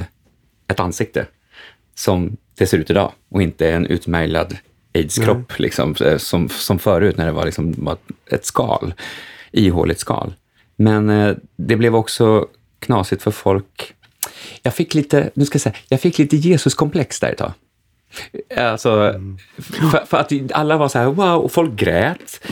ett ansikte som det ser ut idag och inte en utmejlad AIDS-kropp liksom, som, som förut när det var liksom ett skal, ihåligt skal. Men eh, det blev också knasigt för folk. Jag fick lite, nu ska jag säga, jag fick lite Jesus-komplex där ett tag. Alltså, mm. för, för att alla var så här, wow, och folk grät.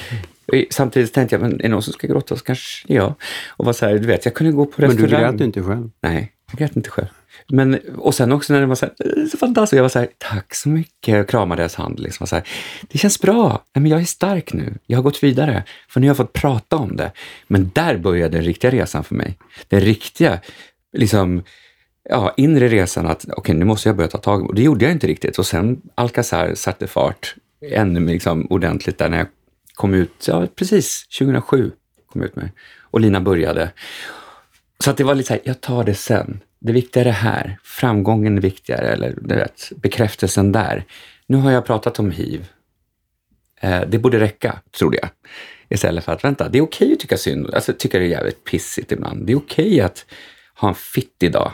Och samtidigt tänkte jag, men är det någon som ska gråta så kanske jag. Och var så här, du vet, jag kunde gå på restaurang. Men du grät inte själv? Nej, jag grät inte själv. Men, och sen också när det var så här, så fantastiskt, jag var så här, tack så mycket, jag kramade hans hand liksom, så här, det känns bra, men jag är stark nu, jag har gått vidare, för nu har jag fått prata om det. Men där började den riktiga resan för mig, den riktiga liksom, ja, inre resan, att okej, okay, nu måste jag börja ta tag, och det gjorde jag inte riktigt. Och sen Alcazar satte fart ännu liksom ordentligt där när jag kom ut, ja precis, tjugohundrasju kom ut med, och Lina började, så att det var lite så här, jag tar det sen. Det viktiga är det här. Framgången är viktigare. Eller du vet, bekräftelsen där. Nu har jag pratat om H I V. Eh, det borde räcka, tror jag. Istället för att vänta. Det är okej att tycka synd. Alltså tycker det är jävligt pissigt ibland. Det är okej att ha en fittig dag.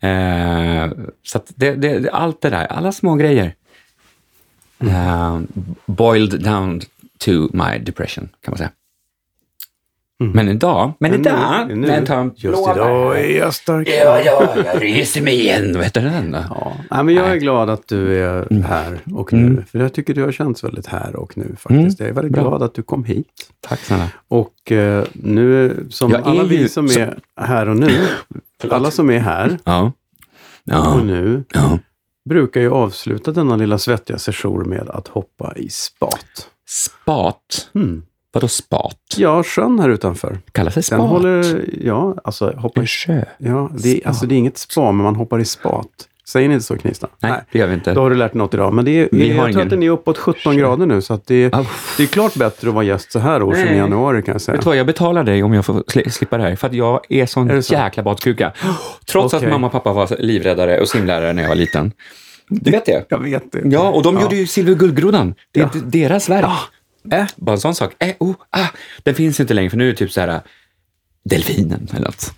eh, så att det, det, allt det där. Alla små grejer. Eh, boiled down to my depression, kan man säga. Mm. Men idag, men, men idag, nu, men nu. Just idag är jag stark. Ja, ja, jag reser mig igen, vet du den då? Ja. Nej, men jag är glad att du är mm. här och nu, mm. för jag tycker du har känts väldigt här och nu faktiskt. Mm. Jag är väldigt Bra. glad att du kom hit. Tack snälla. Och eh, nu, som jag alla vi som ju, är så... här och nu, alla som är här ja. Ja. och nu, ja. brukar ju avsluta denna lilla svettiga session med att hoppa i spat. Spat? Mm. Vadå spat? Ja, sjön här utanför. Kallar sig spat? Den håller, ja, alltså hoppar i sjö. Ja, det är, alltså det är inget spa, men man hoppar i spat. Säger ni inte så, Knista? Nej, Nej, det gör vi inte. Då har du lärt något idag. Men det är, vi jag har tror ingen... att den är uppåt sjutton grader nu, så att det, ah. det är klart bättre att vara gäst så här år som i januari, kan jag säga. Vet du vad, jag betalar dig om jag får sli- slippa det här, för att jag är sån är så? jäkla badkuka. Trots okay. att mamma och pappa var livräddare och simlärare när jag var liten. Du vet det? Jag vet det. Ja, och de ja. gjorde ju silverguldgrodan. Det är ja. deras verk. Ja. Äh, bara en sån sak. Äh, oh, ah. Den finns inte längre, för nu är det typ så här delfinen eller något.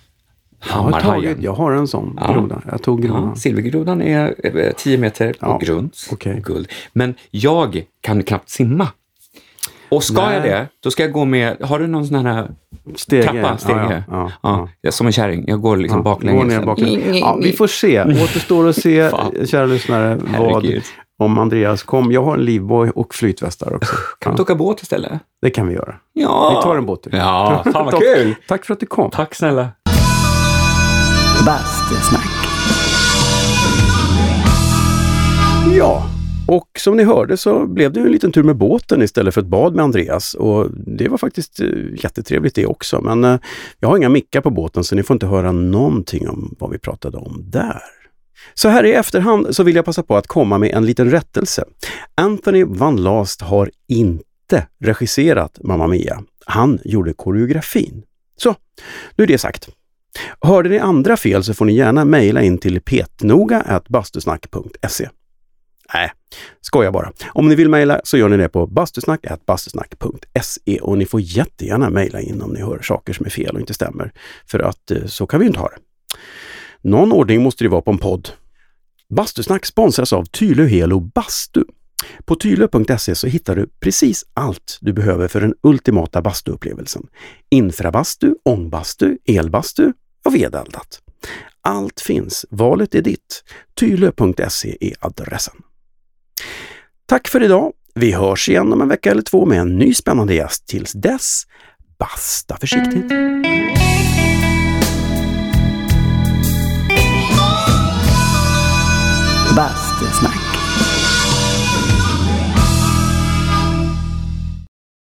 Hammarhajen. Jag har en sån ja. groda. Jag tog grodan. Ja, silvergrodan är tio meter på ja. grund. Okay. Guld. Men jag kan knappt simma. Och ska Nej. jag det, då ska jag gå med... Har du någon sån här stege. trappa? Stege. Ja, ja, ja, ja. Ja, som en kärring. Jag går liksom ja, baklänges. Går ner baklänges. Ja, vi får se. Återstår att se, kära lyssnare, vad... Om Andreas kom. Jag har en livboj och flytvästar också. Kan vi ja. åka båt istället? Det kan vi göra. Ja. Vi tar en båt. Ja, fan vad kul. Tack för att du kom. Tack snälla. Bastusnack. Ja, och som ni hörde så blev det en liten tur med båten istället för ett bad med Andreas. Och det var faktiskt jättetrevligt det också. Men jag har inga mickar på båten så ni får inte höra någonting om vad vi pratade om där. Så här i efterhand så vill jag passa på att komma med en liten rättelse. Anthony Van Laast har inte regisserat Mamma Mia. Han gjorde koreografin. Så, nu är det sagt. Hörde ni andra fel så får ni gärna mejla in till petnoga snabel-a bastusnack punkt se. Nej, skojar bara. Om ni vill mejla så gör ni det på bastusnack snabel-a bastusnack punkt se och ni får jättegärna mejla in om ni hör saker som är fel och inte stämmer. För att så kan vi inte ha det. Någon ordning måste det vara på en podd. Bastusnack sponsras av Tylö Helo Bastu. På tylo punkt se så hittar du precis allt du behöver för den ultimata bastuupplevelsen. Infrabastu, ångbastu, elbastu och vedeldat. Allt finns, valet är ditt. tylo punkt se är adressen. Tack för idag. Vi hörs igen om en vecka eller två med en ny spännande gäst. Tills dess, basta försiktigt. Bastusnack.